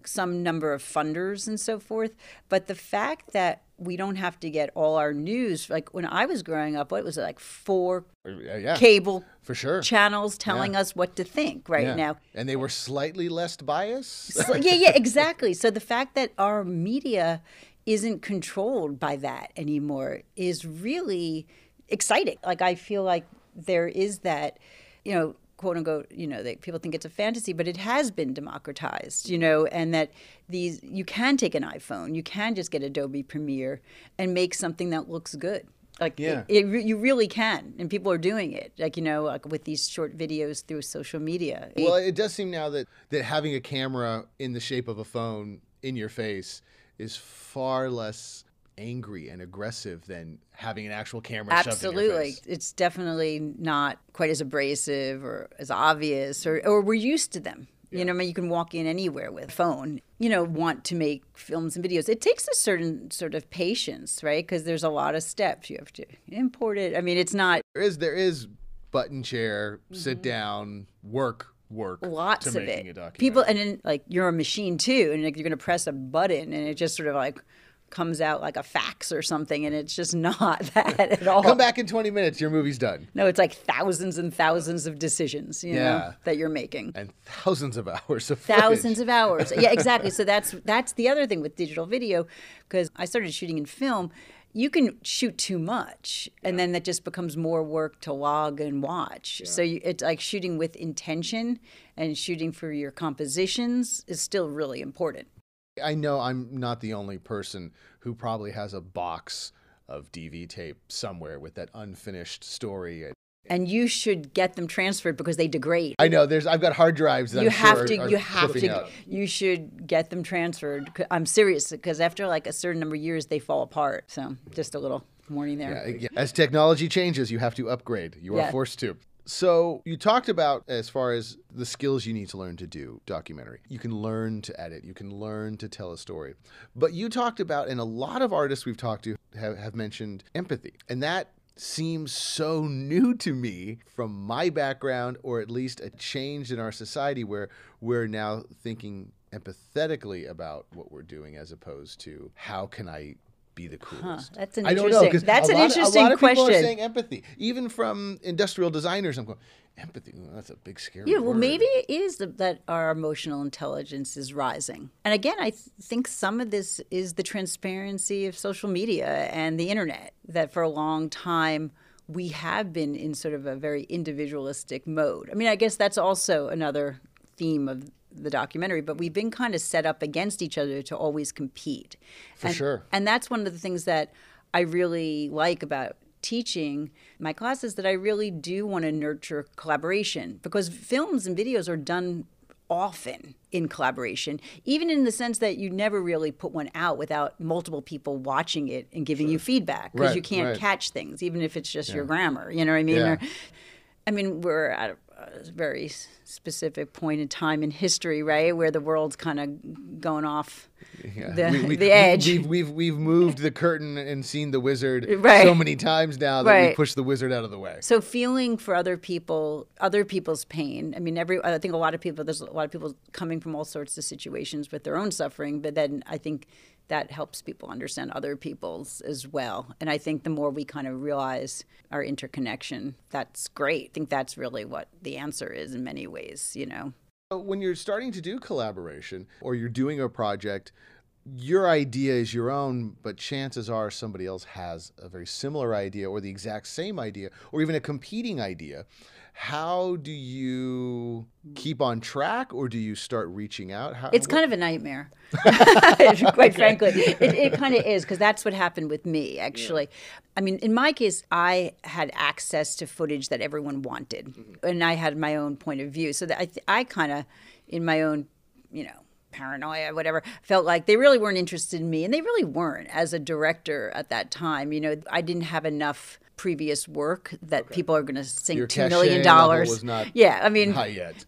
some number of funders and so forth. But the fact that we don't have to get all our news, like when I was growing up, what was it, like four uh, yeah. cable for sure. channels telling yeah. us what to think right yeah. now. And they were slightly less biased. So, yeah, yeah, exactly. So the fact that our media isn't controlled by that anymore is really exciting. Like, I feel like there is that, you know, quote unquote, you know, they, people think it's a fantasy, but it has been democratized, you know, and that these, you can take an iPhone, you can just get Adobe Premiere and make something that looks good. Like, yeah. it, it, you really can, and people are doing it, like, you know, like with these short videos through social media. Well, it does seem now that, that having a camera in the shape of a phone in your face is far less angry and aggressive than having an actual camera shoved in your face. Absolutely. It's definitely not quite as abrasive or as obvious, or, or we're used to them. Yeah. You know, I mean, you can walk in anywhere with a phone, you know, want to make films and videos. It takes a certain sort of patience, right? Because there's a lot of steps. You have to import it. I mean, it's not... There is, there is button chair, mm-hmm. sit down, work. work lots to of it people and then like you're a machine too, and like, you're going to press a button and it just sort of like comes out like a fax or something, and it's just not that at all. Come back in twenty minutes, your movie's done. No, it's like thousands and thousands of decisions, you yeah. know, that you're making. And thousands of hours of Thousands footage. of hours. Yeah, exactly. So that's, that's the other thing with digital video, because I started shooting in film. You can shoot too much, and yeah. then that just becomes more work to log and watch. Yeah. So you, it's like shooting with intention and shooting for your compositions is still really important. I know I'm not the only person who probably has a box of D V tape somewhere with that unfinished story. And you should get them transferred because they degrade. I know there's. I've got hard drives. That you I'm have sure to. Are you have to. Out. You should get them transferred. I'm serious, because after like a certain number of years, they fall apart. So just a little warning there. Yeah, yeah. As technology changes, you have to upgrade. You are yeah. forced to. So you talked about as far as the skills you need to learn to do documentary. You can learn to edit. You can learn to tell a story. But you talked about, and a lot of artists we've talked to have, have mentioned empathy, and that seems so new to me from my background, or at least a change in our society where we're now thinking empathetically about what we're doing as opposed to how can I be the coolest. Huh, that's an I don't know, that's an interesting of, a lot of question. People are saying empathy, even from industrial designers. I'm going, empathy, well, that's a big scary Yeah, word. Well, maybe it is the, that our emotional intelligence is rising. And again, I th think some of this is the transparency of social media and the internet, that for a long time we have been in sort of a very individualistic mode. I mean, I guess that's also another theme of the documentary, but we've been kind of set up against each other to always compete. For and, sure. And that's one of the things that I really like about teaching my classes, that I really do want to nurture collaboration, because films and videos are done often in collaboration, even in the sense that you never really put one out without multiple people watching it and giving sure. you feedback, because right, you can't right. catch things, even if it's just yeah. your grammar, you know what I mean? Yeah. Or, I mean, we're at a a very specific point in time in history, right, where the world's kind of going off yeah. the, we, we, the edge. We, we've, we've, we've moved the curtain and seen the wizard right. so many times now that right. we push the wizard out of the way. So feeling for other people, other people's pain. I mean, every I think a lot of people, there's a lot of people coming from all sorts of situations with their own suffering, but then I think that helps people understand other people's as well. And I think the more we kind of realize our interconnection, that's great. I think that's really what the answer is in many ways, you know. When you're starting to do collaboration or you're doing a project, your idea is your own, but chances are somebody else has a very similar idea or the exact same idea or even a competing idea. How do you keep on track, or do you start reaching out? How, it's what? kind of a nightmare, quite okay. frankly. It, it kind of is, because that's what happened with me, actually. Yeah. I mean, in my case, I had access to footage that everyone wanted, mm-hmm. and I had my own point of view. So that I, I kind of, in my own, you know, paranoia, whatever, felt like they really weren't interested in me, and they really weren't as a director at that time. You know, I didn't have enough previous work that okay. people are going to sink Your two million dollars. Yeah, I mean,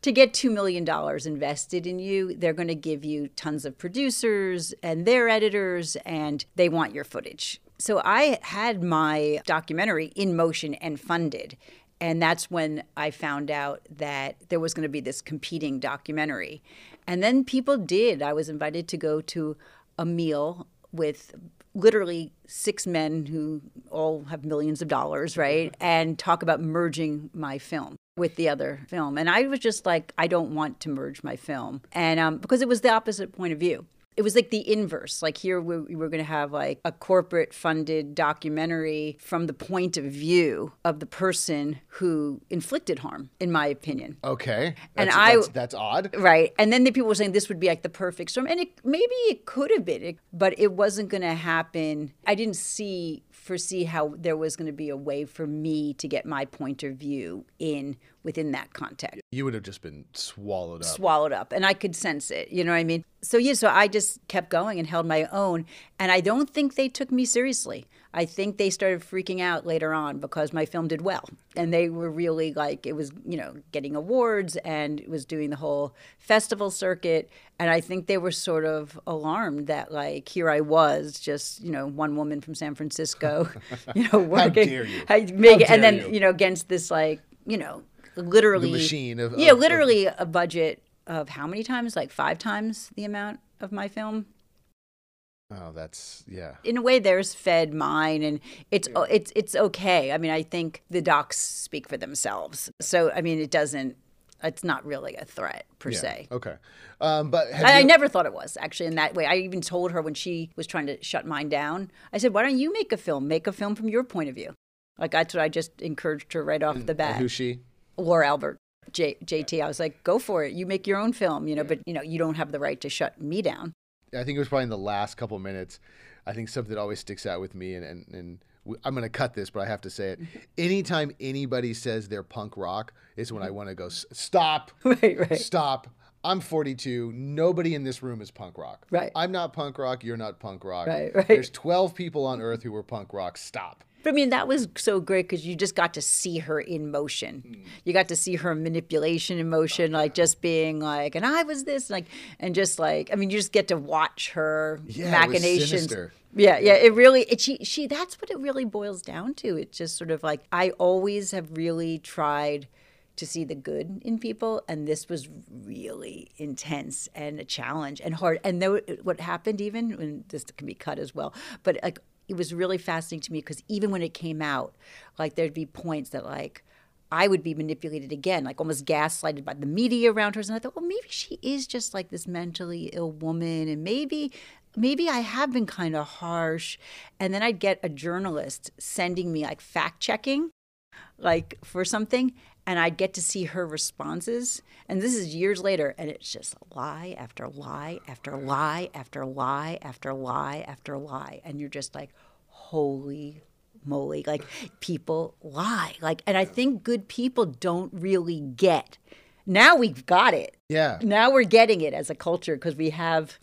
to get two million dollars invested in you, they're going to give you tons of producers and their editors, and they want your footage. So I had my documentary in motion and funded, and that's when I found out that there was going to be this competing documentary. And then people did. I was invited to go to a meal with literally six men who all have millions of dollars, right? And talk about merging my film with the other film. And I was just like, I don't want to merge my film. And um, because it was the opposite point of view. It was like the inverse. Like here we we're, were going to have like a corporate funded documentary from the point of view of the person who inflicted harm, in my opinion. Okay. That's, and I, that's, that's odd. Right. And then the people were saying this would be like the perfect storm. And it, maybe it could have been, but it wasn't going to happen. I didn't see, foresee how there was going to be a way for me to get my point of view in within that context. You would have just been swallowed up. Swallowed up. And I could sense it. You know what I mean? So yeah, so I just kept going and held my own. And I don't think they took me seriously. I think they started freaking out later on because my film did well. And they were really like, it was, you know, getting awards and it was doing the whole festival circuit. And I think they were sort of alarmed that like, here I was just, you know, one woman from San Francisco, you know, working. How dare you? I make it, How dare and then, you? you know, against this like, you know, literally the machine of, yeah of, literally of, a budget of how many times, like five times the amount of my film. Oh, that's, yeah. In a way, theirs fed mine, and it's yeah. it's it's okay. I mean, I think the docs speak for themselves. So, I mean, it doesn't, it's not really a threat, per yeah. se. Okay. Um, but have I, you... I never thought it was, actually, in that way. I even told her when she was trying to shut mine down, I said, why don't you make a film? Make a film from your point of view. Like, that's what I just encouraged her right off the bat. Who's she? Laura Albert. J- JT, I was like, go for it. You make your own film, you know, but, you know, you don't have the right to shut me down. I think it was probably in the last couple minutes. I think something that always sticks out with me, and, and, and I'm going to cut this, but I have to say it. Anytime anybody says they're punk rock is when I want to go, stop, right, right. stop. I'm forty-two. Nobody in this room is punk rock. Right. I'm not punk rock. You're not punk rock. Right, right. There's twelve people on earth who were punk rock. Stop. But I mean, that was so great because you just got to see her in motion. Mm. You got to see her manipulation in motion, like just being like, and I was this, like, and just like, I mean, you just get to watch her yeah, machinations. It was sinister. Yeah, yeah, it really, it, she, she, that's what it really boils down to. It's just sort of like, I always have really tried to see the good in people. And this was really intense and a challenge and hard. And there, what happened even, and this can be cut as well, but like, it was really fascinating to me because even when it came out, like there'd be points that like I would be manipulated again, like almost gaslighted by the media around her. And I thought, well, maybe she is just like this mentally ill woman, and maybe maybe I have been kind of harsh. And then I'd get a journalist sending me like fact checking, like for something. And I'd get to see her responses. And this is years later. And it's just lie after lie after lie after lie after lie after lie. And you're just like, holy moly. Like, people lie. Like, and I think good people don't really get. Now we've got it. Yeah. Now we're getting it as a culture because we have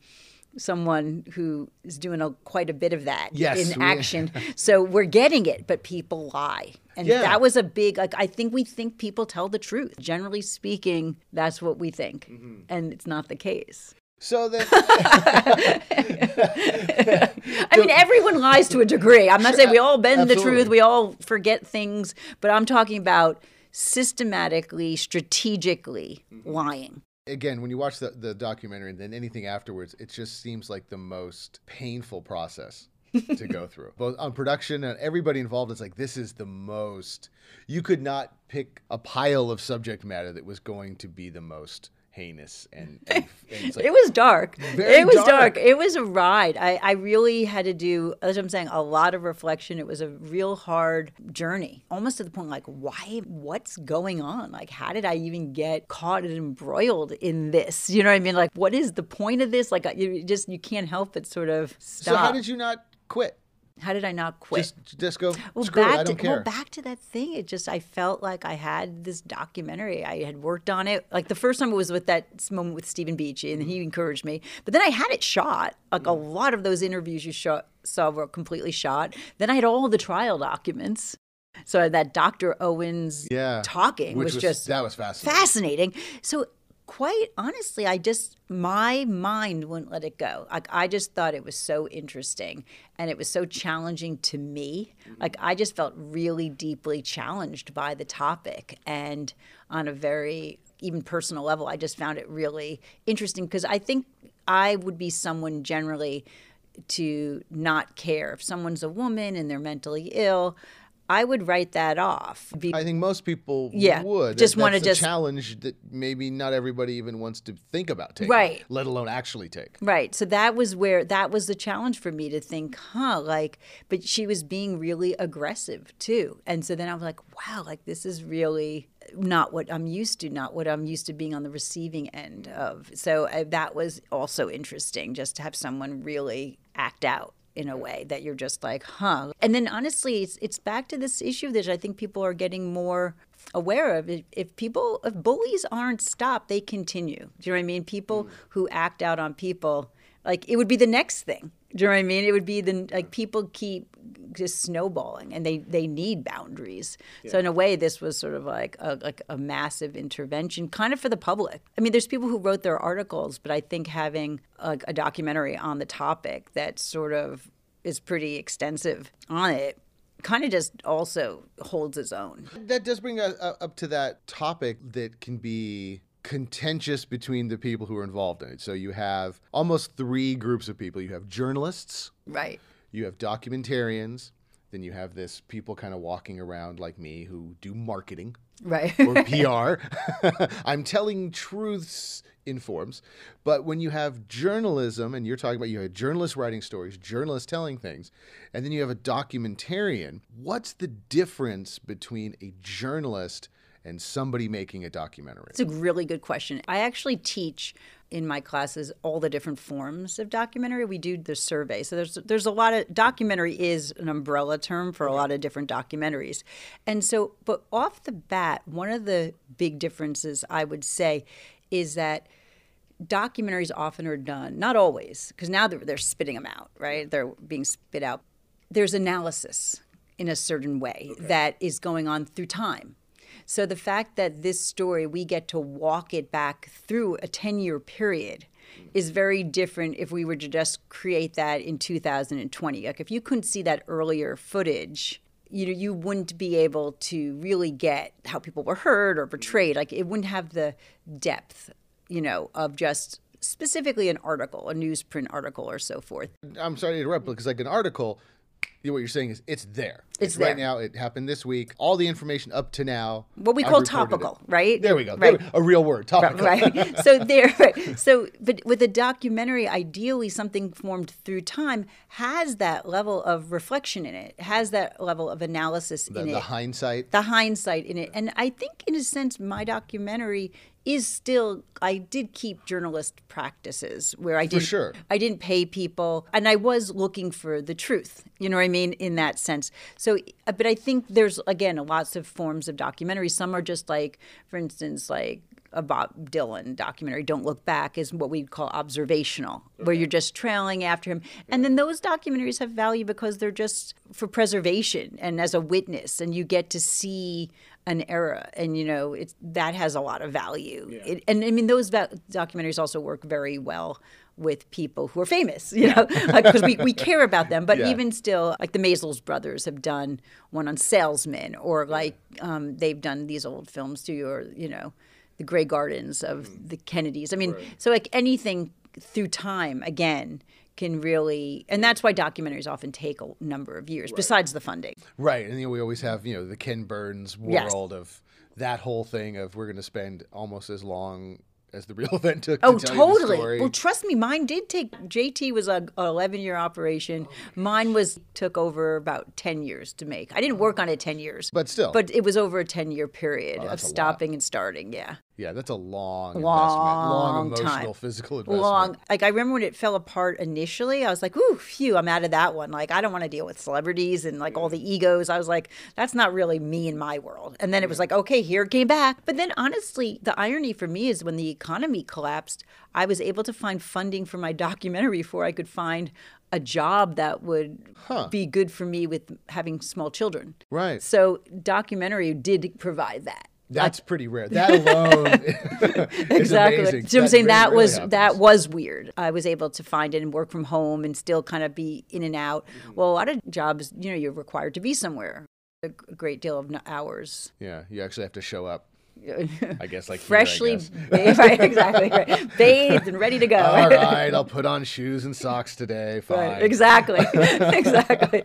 someone who is doing a, quite a bit of that yes, in action. We, so we're getting it, but people lie. And yeah. that was a big, like, I think we think people tell the truth. Generally speaking, that's what we think. Mm-hmm. And it's not the case. So then, I mean, everyone lies to a degree. I'm not sure, saying we all bend absolutely. The truth. We all forget things, but I'm talking about systematically, strategically mm-hmm. lying. Again, when you watch the, the documentary and then anything afterwards, it just seems like the most painful process to go through. Both on production and everybody involved, it's like, this is the most, you could not pick a pile of subject matter that was going to be the most heinous. And, and, and it's like, it was dark. It was dark. dark. It was a ride. I, I really had to do, as I'm saying, a lot of reflection. It was a real hard journey, almost to the point like, why, what's going on? Like, how did I even get caught and embroiled in this? You know what I mean? Like, what is the point of this? Like, you just, you can't help but sort of stop. So how did you not quit? How did I not quit? Just, just go, well, screw back it, I don't to, care. Well, back to that thing. It just, I felt like I had this documentary. I had worked on it. Like the first time it was with that moment with Stephen Beachy, and mm-hmm. he encouraged me. But then I had it shot. Like mm-hmm. a lot of those interviews you shot, saw were completely shot. Then I had all the trial documents. So that Doctor Owens yeah. talking was, was just that was fascinating. fascinating. So quite honestly, I just, my mind wouldn't let it go. Like, I just thought it was so interesting and it was so challenging to me. Like, I just felt really deeply challenged by the topic. And on a very even personal level, I just found it really interesting because I think I would be someone generally to not care. If someone's a woman and they're mentally ill, I would write that off. Be- I think most people yeah, would. Just want to just challenge that maybe not everybody even wants to think about taking, right? Let alone actually take. Right. So that was where that was the challenge for me to think, huh? Like, but she was being really aggressive too, and so then I was like, wow, like this is really not what I'm used to, not what I'm used to being on the receiving end of. So uh, that was also interesting, just to have someone really act out. In a way that you're just like, huh. And then honestly, it's it's back to this issue that I think people are getting more aware of. If, if people, if bullies aren't stopped, they continue. Do you know what I mean? People mm. who act out on people, like it would be the next thing. Do you know what I mean? It would be the, like people keep just snowballing and they, they need boundaries. Yeah. So in a way, this was sort of like a, like a massive intervention kind of for the public. I mean, there's people who wrote their articles, but I think having a, a documentary on the topic that sort of is pretty extensive on it kind of just also holds its own. That does bring us up to that topic that can be contentious between the people who are involved in it. So you have almost three groups of people. You have journalists. Right. You have documentarians. Then you have this people kind of walking around like me who do marketing. Right. Or P R. I'm telling truths in forms. But when you have journalism, and you're talking about you have journalists writing stories, journalists telling things, and then you have a documentarian, what's the difference between a journalist and somebody making a documentary? It's a really good question. I actually teach in my classes all the different forms of documentary. We do the survey. So there's there's a lot of, documentary is an umbrella term for a lot of different documentaries. And so, but off the bat, one of the big differences I would say is that documentaries often are done, not always, because now they're, they're spitting them out, right? They're being spit out. There's analysis in a certain way okay. that is going on through time. So the fact that this story, we get to walk it back through a ten-year period is very different if we were to just create that in two thousand twenty. Like if you couldn't see that earlier footage, you know, you wouldn't be able to really get how people were heard or portrayed. Like it wouldn't have the depth, you know, of just specifically an article, a newsprint article or so forth. I'm sorry to interrupt, because like an article, what you're saying is it's there. It's, it's there. Right now. It happened this week. All the information up to now. What we call topical, it. right? There we go. Right. There we, a real word, topical. Right. So there. Right. So, but with a documentary, ideally something formed through time has that level of reflection in it, has that level of analysis the, in the it. The hindsight. The hindsight in it. And I think in a sense, my documentary is still, I did keep journalist practices where I didn't, sure. I didn't pay people, and I was looking for the truth, you know what I mean, in that sense. So, but I think there's, again, lots of forms of documentaries. Some are just like, for instance, like a Bob Dylan documentary, Don't Look Back, is what we'd call observational, okay. where you're just trailing after him. And then those documentaries have value because they're just for preservation and as a witness, and you get to see an era, and you know it's that has a lot of value. Yeah. It, and I mean those va- documentaries also work very well with people who are famous, you know, because like, we, we care about them. But yeah. even still, like the Maisels brothers have done one on salesmen, or like um, they've done these old films too, or you know, the Grey Gardens of mm. the Kennedys. I mean, right. so like anything through time again. Can really, and that's why documentaries often take a number of years, right. besides the funding. Right, and you know, we always have, you know, the Ken Burns world yes. of that whole thing of we're going to spend almost as long as the real event took. Oh, to tell totally. You the story. Well, trust me, mine did take, J T was a, an eleven-year operation. Oh, mine was took over about ten years to make. I didn't work on it ten years. But still. But it was over a ten-year period oh, of stopping lot. and starting, yeah. Yeah, that's a long, long investment. Long emotional, time. physical investment. Long. Like I remember when it fell apart initially, I was like, ooh, phew, I'm out of that one. Like I don't want to deal with celebrities and like all the egos. I was like, that's not really me in my world. And then it was like, okay, here it came back. But then honestly, the irony for me is when the economy collapsed, I was able to find funding for my documentary before I could find a job that would huh. be good for me with having small children. Right. So documentary did provide that. That's pretty rare. That alone is exactly. amazing. So I'm that saying really, that really was happens. that was weird. I was able to find it and work from home and still kind of be in and out. Mm-hmm. Well, a lot of jobs, you know, you're required to be somewhere a great deal of hours. Yeah, you actually have to show up. I guess like freshly bathed, right, exactly right. bathed and ready to go. All right, I'll put on shoes and socks today. Fine. Right. Exactly. Exactly.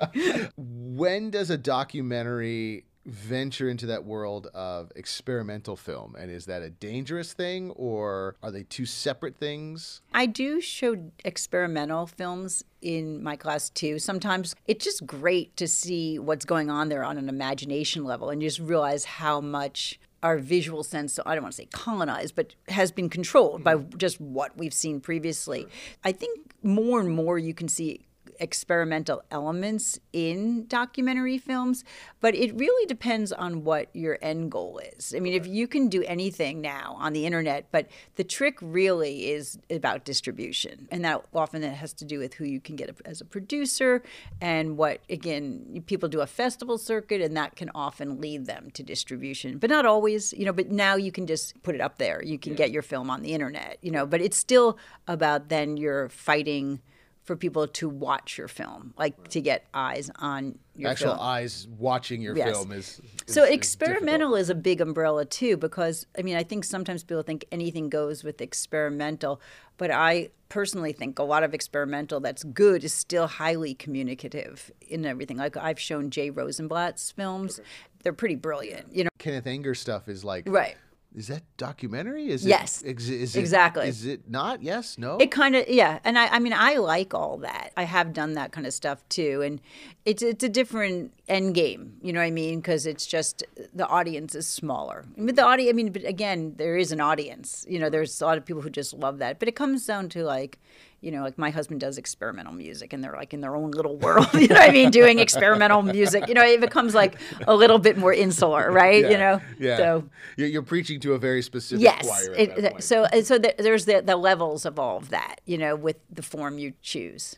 When does a documentary venture into that world of experimental film, and is that a dangerous thing, or are they two separate things? I do show experimental films in my class too. Sometimes it's just great to see what's going on there on an imagination level and just realize how much our visual sense, so I don't want to say colonized, but has been controlled by just what we've seen previously. I think more and more you can see experimental elements in documentary films, but it really depends on what your end goal is. I mean, right. if you can do anything now on the internet, but the trick really is about distribution. And that often it has to do with who you can get as a producer and what, again, people do a festival circuit, and that can often lead them to distribution, but not always, you know, but now you can just put it up there. You can yeah. get your film on the internet, you know, but it's still about then you're fighting for people to watch your film, like right. to get eyes on your Actual film. eyes watching your yes. film is, is So experimental is, is a big umbrella too, because I mean, I think sometimes people think anything goes with experimental, but I personally think a lot of experimental that's good is still highly communicative in everything. Like I've shown Jay Rosenblatt's films, okay. they're pretty brilliant. You know, Kenneth Anger stuff is like, right. Is that documentary? Is yes, it, is, is it, exactly. Is it not? Yes, no. It kind of yeah, and I, I mean I like all that. I have done that kind of stuff too, and it's it's a different end game. You know what I mean? Because it's just the audience is smaller. But the audience, I mean, but again, there is an audience. You know, there's a lot of people who just love that. But it comes down to like. You know, like my husband does experimental music and they're like in their own little world, you know what I mean, doing experimental music. You know, it becomes like a little bit more insular, right? Yeah, you know? Yeah. So, you're, you're preaching to a very specific yes, choir at it, that point. So, so the, there's the, the levels of all of that, you know, with the form you choose.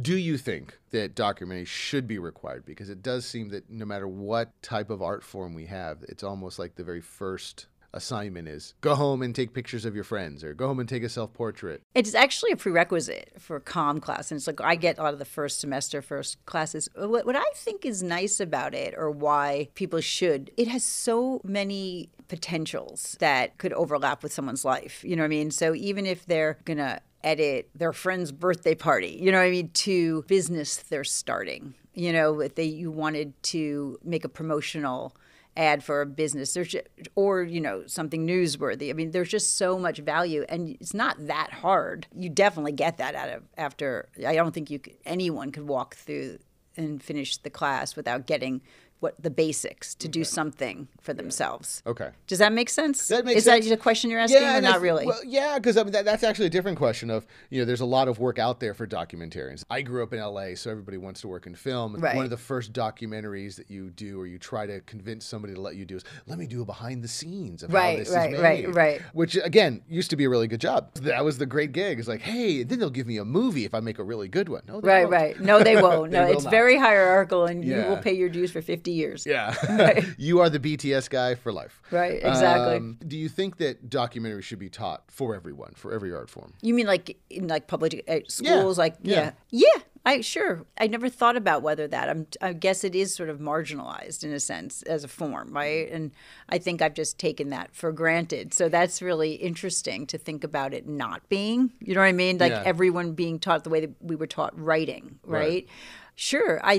Do you think that documentaries should be required? Because it does seem that no matter what type of art form we have, it's almost like the very first assignment is go home and take pictures of your friends or go home and take a self-portrait. It's actually a prerequisite for C O M class. And it's like I get a lot of the first semester first classes. What, what I think is nice about it or why people should, it has so many potentials that could overlap with someone's life. You know what I mean? So even if they're going to edit their friend's birthday party, you know what I mean, to business they're starting, you know, if they you wanted to make a promotional ad for a business there's just, or, you know, something newsworthy. I mean, there's just so much value and it's not that hard. You definitely get that out of after. I don't think you could, anyone could walk through and finish the class without getting what the basics to okay. do something for themselves. Okay. Does that make sense? That makes Is sense. Is that the question you're asking yeah, or not really? Well, yeah, because I mean, that, that's actually a different question of, you know, there's a lot of work out there for documentarians. I grew up in L A, so everybody wants to work in film. Right. One of the first documentaries that you do or you try to convince somebody to let you do is, let me do a behind the scenes of right, how this right, is made. Right, right, right. Which, again, used to be a really good job. That was the great gig. It's like, hey, then they'll give me a movie if I make a really good one. No, they right, won't. right. No, they won't. they no, it's not. Very hierarchical and yeah. you will pay your dues for fifty years. Yeah. Right. You are the B T S guy for life. Right, exactly. Um, do you think that documentary should be taught for everyone, for every art form? You mean like in like public uh, schools? Yeah. Like, yeah. Yeah, yeah I sure. I never thought about whether that. I'm, I guess it is sort of marginalized in a sense as a form, right? And I think I've just taken that for granted. So that's really interesting to think about it not being, you know what I mean? Like yeah. everyone being taught the way that we were taught writing, right? right. Sure. I,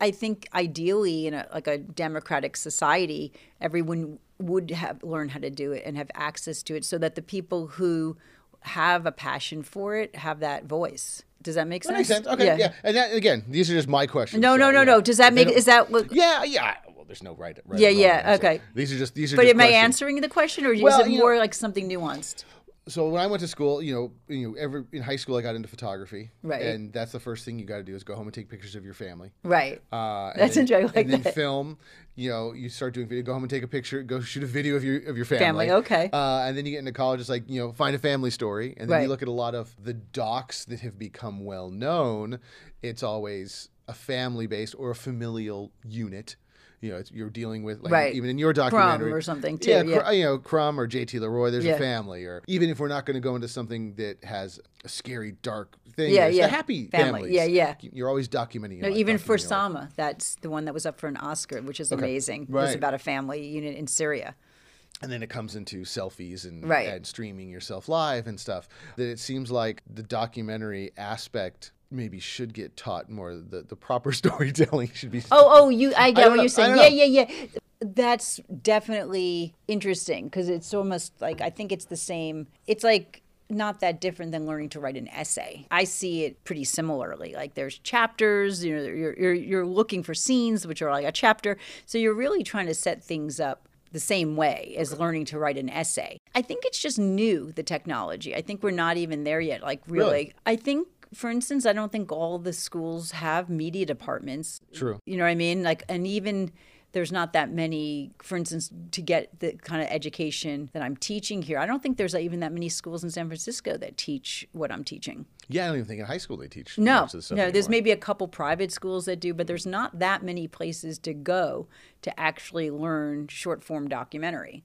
I I think ideally in a, like a democratic society, everyone would have learned how to do it and have access to it so that the people who have a passion for it have that voice. Does that make sense? That makes sense. Okay, yeah. yeah. And that, again, these are just my questions. No, so, no, no, yeah. no. Does that make, is that what? Yeah, yeah. There's no right. right yeah, yeah. Answer. Okay. These are just these are. But just am questions. I answering the question, or well, is it more know, like something nuanced? So when I went to school, you know, you know, every in high school I got into photography, right? And that's the first thing you got to do is go home and take pictures of your family, right? Uh, that's then, enjoyable. Like and that. then film. You know, you start doing video. Go home and take a picture. Go shoot a video of your of your family. Family, okay. Uh, and then you get into college. It's like you know, find a family story, and then right. you look at a lot of the docs that have become well known. It's always a family based or a familial unit. You know, it's, you're dealing with, like, right. even in your documentary. Crumb or something, too. Yeah, yeah. Cr- you know, Crumb or J T. LeRoy, there's yeah. a family. Or even if we're not going to go into something that has a scary, dark thing. Yeah, yeah. The happy family. Families. Yeah, yeah. You're always documenting. No, even For Sama, that's the one that was up for an Oscar, which is okay. amazing. Right. It was about a family unit in Syria. And then it comes into selfies and, right. and streaming yourself live and stuff. That it seems like the documentary aspect maybe should get taught more. The the proper storytelling should be. Oh, oh, you! I get I what know, you're saying. Yeah, yeah, yeah. That's definitely interesting because it's almost like I think it's the same. It's like not that different than learning to write an essay. I see it pretty similarly. Like there's chapters. You know, you're you're you're looking for scenes which are like a chapter. So you're really trying to set things up the same way as learning to write an essay. I think it's just new, the technology. I think we're not even there yet. Like really, really? I think. For instance, I don't think all the schools have media departments. True. You know what I mean? Like, and even there's not that many, for instance, to get the kind of education that I'm teaching here. I don't think there's even that many schools in San Francisco that teach what I'm teaching. Yeah, I don't even think in high school they teach. No, much of the stuff no, anymore. There's maybe a couple private schools that do, but there's not that many places to go to actually learn short form documentary.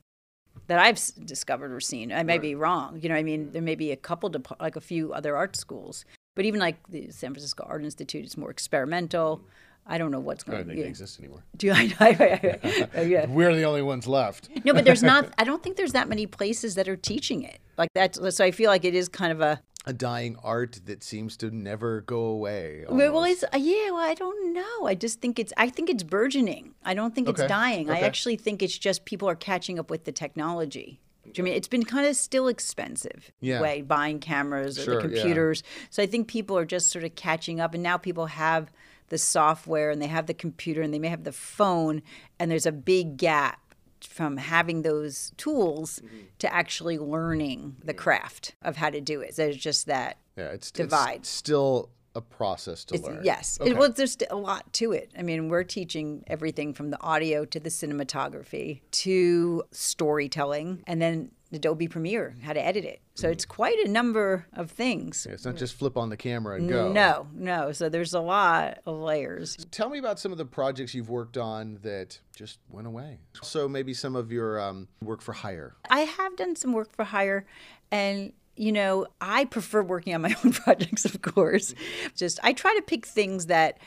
That I've discovered or seen. I may right. be wrong. You know what I mean? There may be a couple, de- like a few other art schools. But even like the San Francisco Art Institute, it's more experimental. I don't know what's going on. I don't think yeah. they exist anymore. Do you, I, I, I, yeah. We're the only ones left. No, but there's not, I don't think there's that many places that are teaching it. Like that. So I feel like it is kind of a... A dying art that seems to never go away. Almost. Well, it's, yeah, well, I don't know. I just think it's, I think it's burgeoning. I don't think okay. it's dying. Okay. I actually think it's just people are catching up with the technology. Do you mean it's been kind of still expensive yeah. way buying cameras or sure, the computers. Yeah. So I think people are just sort of catching up, and now people have the software and they have the computer and they may have the phone, and there's a big gap from having those tools mm-hmm. to actually learning the craft of how to do it. So there's just that yeah, it's, divide. It's still a process to it's, learn. Yes. Okay. It, well, there's a lot to it. I mean, we're teaching everything from the audio to the cinematography to storytelling, and then Adobe Premiere, how to edit it. So it's quite a number of things. Yeah, it's not just flip on the camera and go. No, no. So there's a lot of layers. So tell me about some of the projects you've worked on that just went away. So maybe some of your um, work for hire. I have done some work for hire, and you know, I prefer working on my own projects, of course. Just I try to pick things that,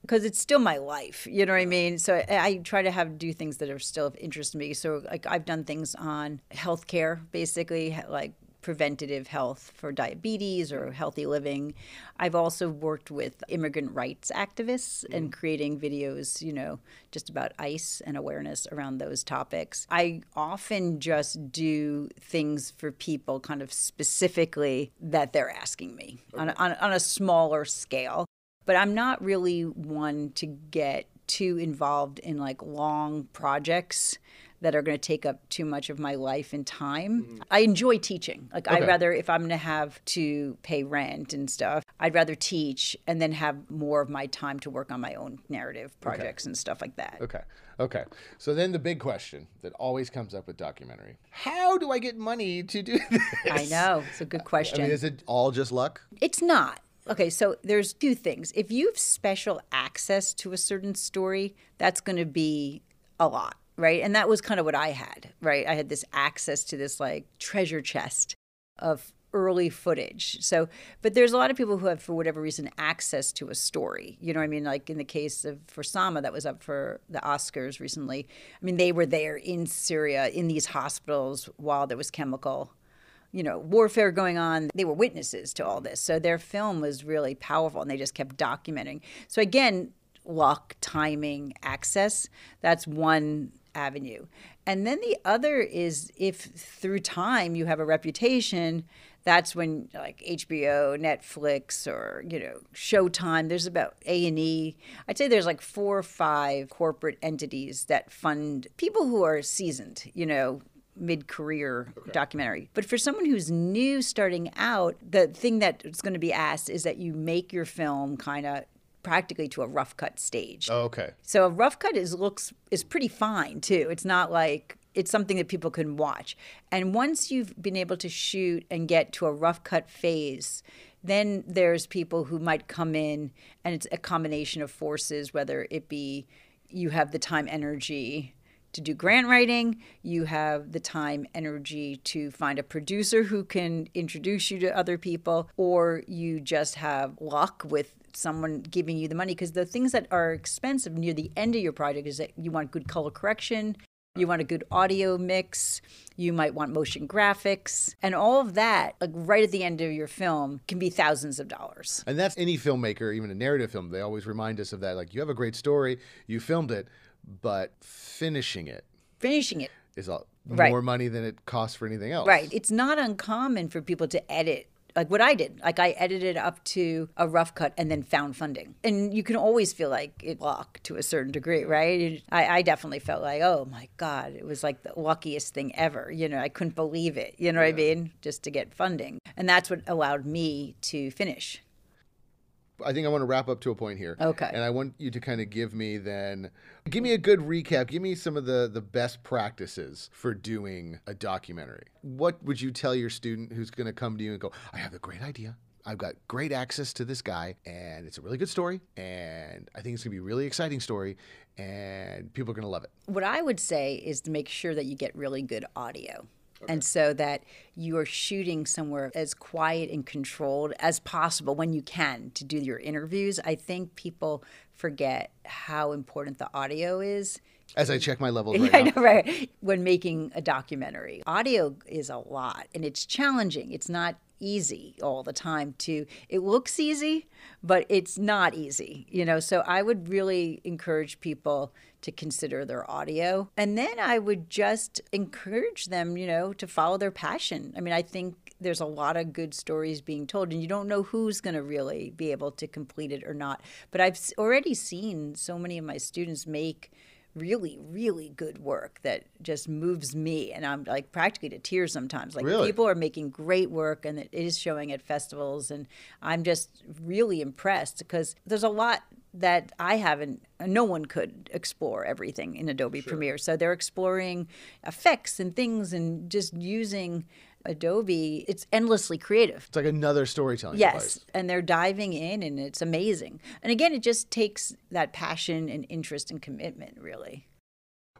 because it's still my life, you know what I mean? So I, I try to have do things that are still of interest to me. So like I've done things on healthcare, basically like preventative health for diabetes or healthy living. I've also worked with immigrant rights activists mm. and creating videos, you know, just about ICE and awareness around those topics. I often just do things for people kind of specifically that they're asking me okay. on, on, on a smaller scale. But I'm not really one to get too involved in like long projects that are going to take up too much of my life and time. Mm-hmm. I enjoy teaching. Like okay. I'd rather, if I'm going to have to pay rent and stuff, I'd rather teach and then have more of my time to work on my own narrative projects okay. and stuff like that. Okay. Okay. So then the big question that always comes up with documentary, how do I get money to do this? I know. It's a good question. I mean, is it all just luck? It's not. Okay, so there's two things. If you have special access to a certain story, that's going to be a lot, right? And that was kind of what I had, right? I had this access to this like treasure chest of early footage. So, but there's a lot of people who have, for whatever reason, access to a story. You know what I mean? Like in the case of For Sama, that was up for the Oscars recently. I mean, they were there in Syria, in these hospitals, while there was chemical you know, warfare going on. They were witnesses to all this. So their film was really powerful, and they just kept documenting. So again, luck, timing, access, that's one avenue. And then the other is if through time you have a reputation, that's when like H B O, Netflix, or, you know, Showtime, there's about A and E. I'd say there's like four or five corporate entities that fund people who are seasoned, you know, mid-career okay. documentary. But for someone who's new starting out, the thing that's going to be asked is that you make your film kind of practically to a rough cut stage. Oh, okay. So a rough cut is looks is pretty fine too. It's not like it's something that people can watch. And once you've been able to shoot and get to a rough cut phase, then there's people who might come in, and it's a combination of forces, whether it be you have the time, energy to do grant writing, you have the time, energy to find a producer who can introduce you to other people, or you just have luck with someone giving you the money. Because the things that are expensive near the end of your project is that you want good color correction, you want a good audio mix, you might want motion graphics, and all of that, like right at the end of your film, can be thousands of dollars. And that's any filmmaker, even a narrative film, they always remind us of that. Like, you have a great story, you filmed it, but finishing it, finishing it is all, right. more money than it costs for anything else. Right. It's not uncommon for people to edit, like what I did. Like I edited up to a rough cut and then found funding. And you can always feel like it luck to a certain degree, right? I, I definitely felt like, oh my God, it was like the luckiest thing ever. You know, I couldn't believe it. You know yeah. what I mean? Just to get funding. And that's what allowed me to finish. I think I want to wrap up to a point here. Okay. And I want you to kind of give me then, give me a good recap. Give me some of the, the best practices for doing a documentary. What would you tell your student who's going to come to you and go, I have a great idea. I've got great access to this guy, and it's a really good story, and I think it's going to be a really exciting story, and people are going to love it. What I would say is to make sure that you get really good audio. Okay. And so that you are shooting somewhere as quiet and controlled as possible when you can to do your interviews. I think people forget how important the audio is. As I check my levels right yeah, now. I know, right. When making a documentary, audio is a lot and it's challenging. It's not easy all the time to, it looks easy, but it's not easy, you know? So I would really encourage people to consider their audio. And then I would just encourage them, you know, to follow their passion. I mean, I think there's a lot of good stories being told and you don't know who's going to really be able to complete it or not. But I've already seen so many of my students make really, really good work that just moves me. And I'm like practically to tears sometimes. Like really? People are making great work and it is showing at festivals. And I'm just really impressed because there's a lot that I haven't, no one could explore everything in Adobe sure. Premiere. So they're exploring effects and things and just using Adobe. It's endlessly creative. It's like another storytelling yes, device. And they're diving in and it's amazing. And again, it just takes that passion and interest and commitment, really.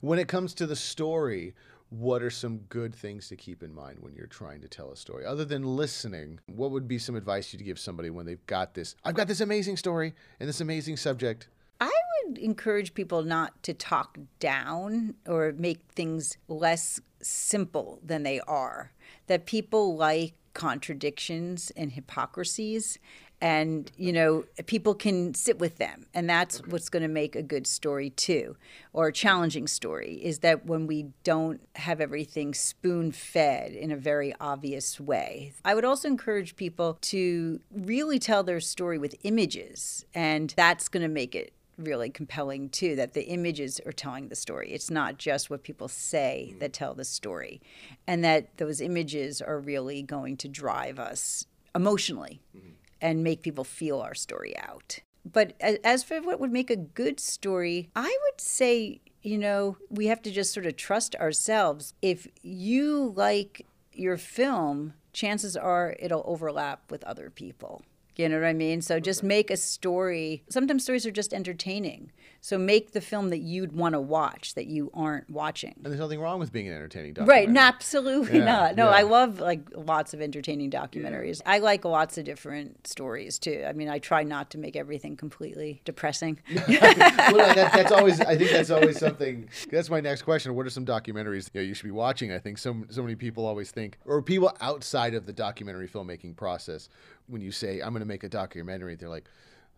When it comes to the story, what are some good things to keep in mind when you're trying to tell a story? Other than listening, what would be some advice you'd give somebody when they've got this, I've got this amazing story and this amazing subject? I would encourage people not to talk down or make things less simple than they are. That people like contradictions and hypocrisies and, you know, people can sit with them. And that's okay. What's going to make a good story, too, or a challenging story, is that when we don't have everything spoon-fed in a very obvious way. I would also encourage people to really tell their story with images, and that's going to make it really compelling too, that the images are telling the story. It's not just what people say that tell the story, and that those images are really going to drive us emotionally mm-hmm. and make people feel our story out. But as for what would make a good story, I would say, you know, we have to just sort of trust ourselves. If you like your film, chances are it'll overlap with other people. You know what I mean? So just make a story. Sometimes stories are just entertaining. So make the film that you'd want to watch that you aren't watching. And there's nothing wrong with being an entertaining documentary. Right. No, absolutely yeah, not. No, yeah. I love like lots of entertaining documentaries. Yeah. I like lots of different stories too. I mean, I try not to make everything completely depressing. Well, that, that's always, I think that's always something. That's my next question. What are some documentaries you know, you should be watching? I think so, so many people always think, or people outside of the documentary filmmaking process, when you say, I'm going to make a documentary, they're like,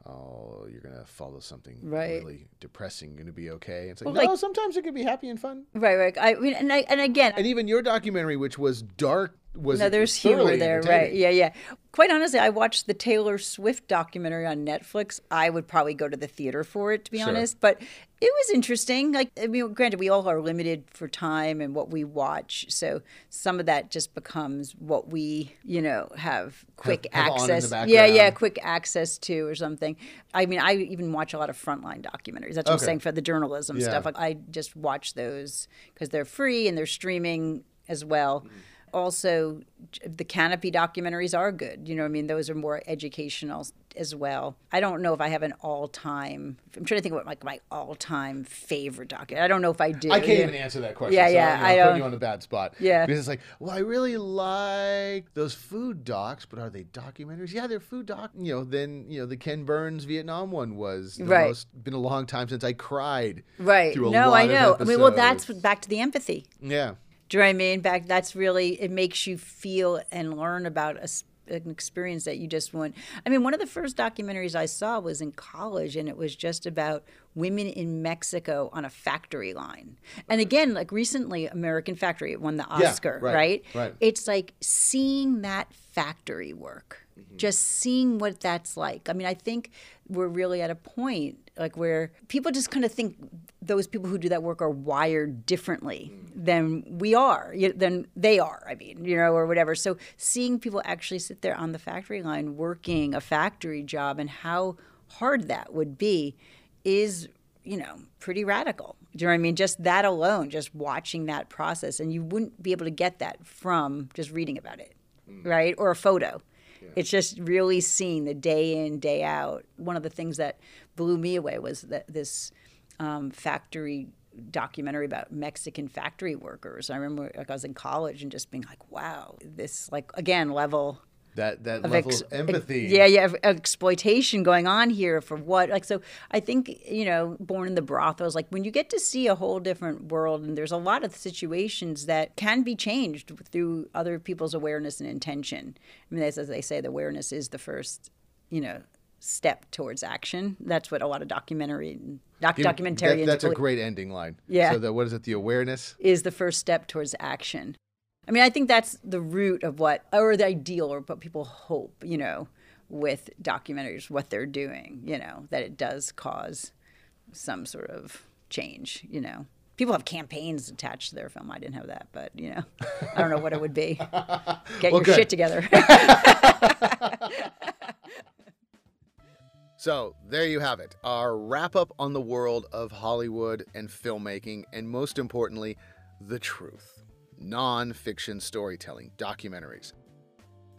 oh, you're going to follow something right. really depressing. You're going to be okay. It's like, well, no, like, sometimes it can be happy and fun. Right, right. I mean, and, I, and again. And even your documentary, which was dark, was no, there's humor there, right. Yeah, yeah. Quite honestly, I watched the Taylor Swift documentary on Netflix. I would probably go to the theater for it, to be sure. honest. But it was interesting. Like, I mean, granted, we all are limited for time and what we watch. So some of that just becomes what we, you know, have quick have, have access. Yeah, yeah, quick access to or something. I mean, I even watch a lot of frontline documentaries. That's what okay. I'm saying for the journalism yeah. stuff. Like, I just watch those because they're free and they're streaming as well. Mm-hmm. Also, the Canopy documentaries are good. You know what I mean? Those are more educational as well. I don't know if I have an all-time, I'm trying to think of what like my, my all-time favorite documentary. I don't know if I do. I can't yeah. even answer that question. Yeah, so yeah. I, you know, I put you on a bad spot. Yeah. Because it's like, well, I really like those food docs, but are they documentaries? Yeah, they're food docs. You know, then, you know, the Ken Burns Vietnam one was the right. most, been a long time since I cried. Right. Through a no, lot I know. Of I mean, well, that's back to the empathy. Yeah. Do you know what I mean? Back, that's really, it makes you feel and learn about a, an experience that you just want. I mean, one of the first documentaries I saw was in college, and it was just about women in Mexico on a factory line. And again, like recently, American Factory, it won the Oscar, yeah, right, right? right? It's like seeing that factory work, mm-hmm. just seeing what that's like. I mean, I think we're really at a point like where people just kind of think those people who do that work are wired differently mm. than we are, than they are, I mean, you know, or whatever. So seeing people actually sit there on the factory line working a factory job and how hard that would be is, you know, pretty radical. Do you know what I mean? Just that alone, just watching that process. And you wouldn't be able to get that from just reading about it, mm. right? Or a photo. Yeah. It's just really seeing the day in, day out. One of the things that blew me away was that this um, factory documentary about Mexican factory workers. I remember, like, I was in college and just being like, wow, this, like, again, level that that of level ex- of empathy ex- yeah yeah of exploitation going on here for what, like, so I think, you know, Born in the Brothels, like, when you get to see a whole different world, and there's a lot of situations that can be changed through other people's awareness and intention. I mean, as they say, the awareness is the first, you know, step towards action. That's what a lot of documentary doc, you know, documentarians that, that's believe. A great ending line. Yeah. So that, what is it? The awareness is the first step towards action. I mean, I think that's the root of what, or the ideal, or what people hope, you know, with documentaries, what they're doing, you know, that it does cause some sort of change, you know. People have campaigns attached to their film. I didn't have that, but, you know, I don't know what it would be. Get well, your good. Shit together. So there you have it, our wrap up on the world of Hollywood and filmmaking, and most importantly, the truth. Non-fiction storytelling, documentaries.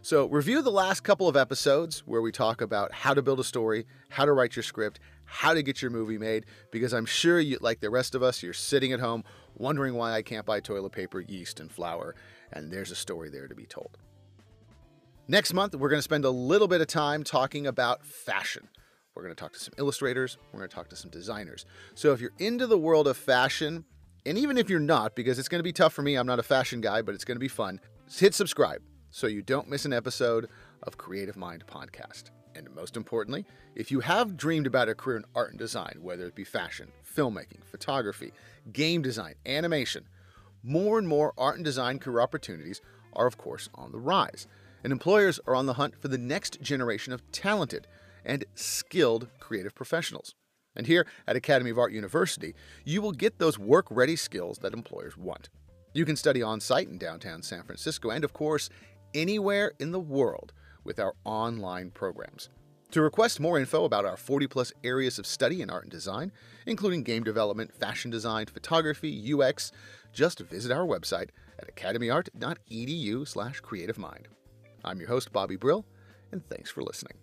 So review the last couple of episodes where we talk about how to build a story, how to write your script, how to get your movie made, because I'm sure you, like the rest of us, you're sitting at home wondering why I can't buy toilet paper, yeast, and flour, and there's a story there to be told. Next month, we're going to spend a little bit of time talking about fashion. We're going to talk to some illustrators, we're going to talk to some designers. So if you're into the world of fashion, and even if you're not, because it's going to be tough for me, I'm not a fashion guy, but it's going to be fun, hit subscribe so you don't miss an episode of Creative Mind Podcast. And most importantly, if you have dreamed about a career in art and design, whether it be fashion, filmmaking, photography, game design, animation, more and more art and design career opportunities are, of course, on the rise. And employers are on the hunt for the next generation of talented and skilled creative professionals. And here at Academy of Art University, you will get those work-ready skills that employers want. You can study on-site in downtown San Francisco and, of course, anywhere in the world with our online programs. To request more info about our forty-plus areas of study in art and design, including game development, fashion design, photography, U X, just visit our website at academyart dot e d u slash creative mind. I'm your host, Bobby Brill, and thanks for listening.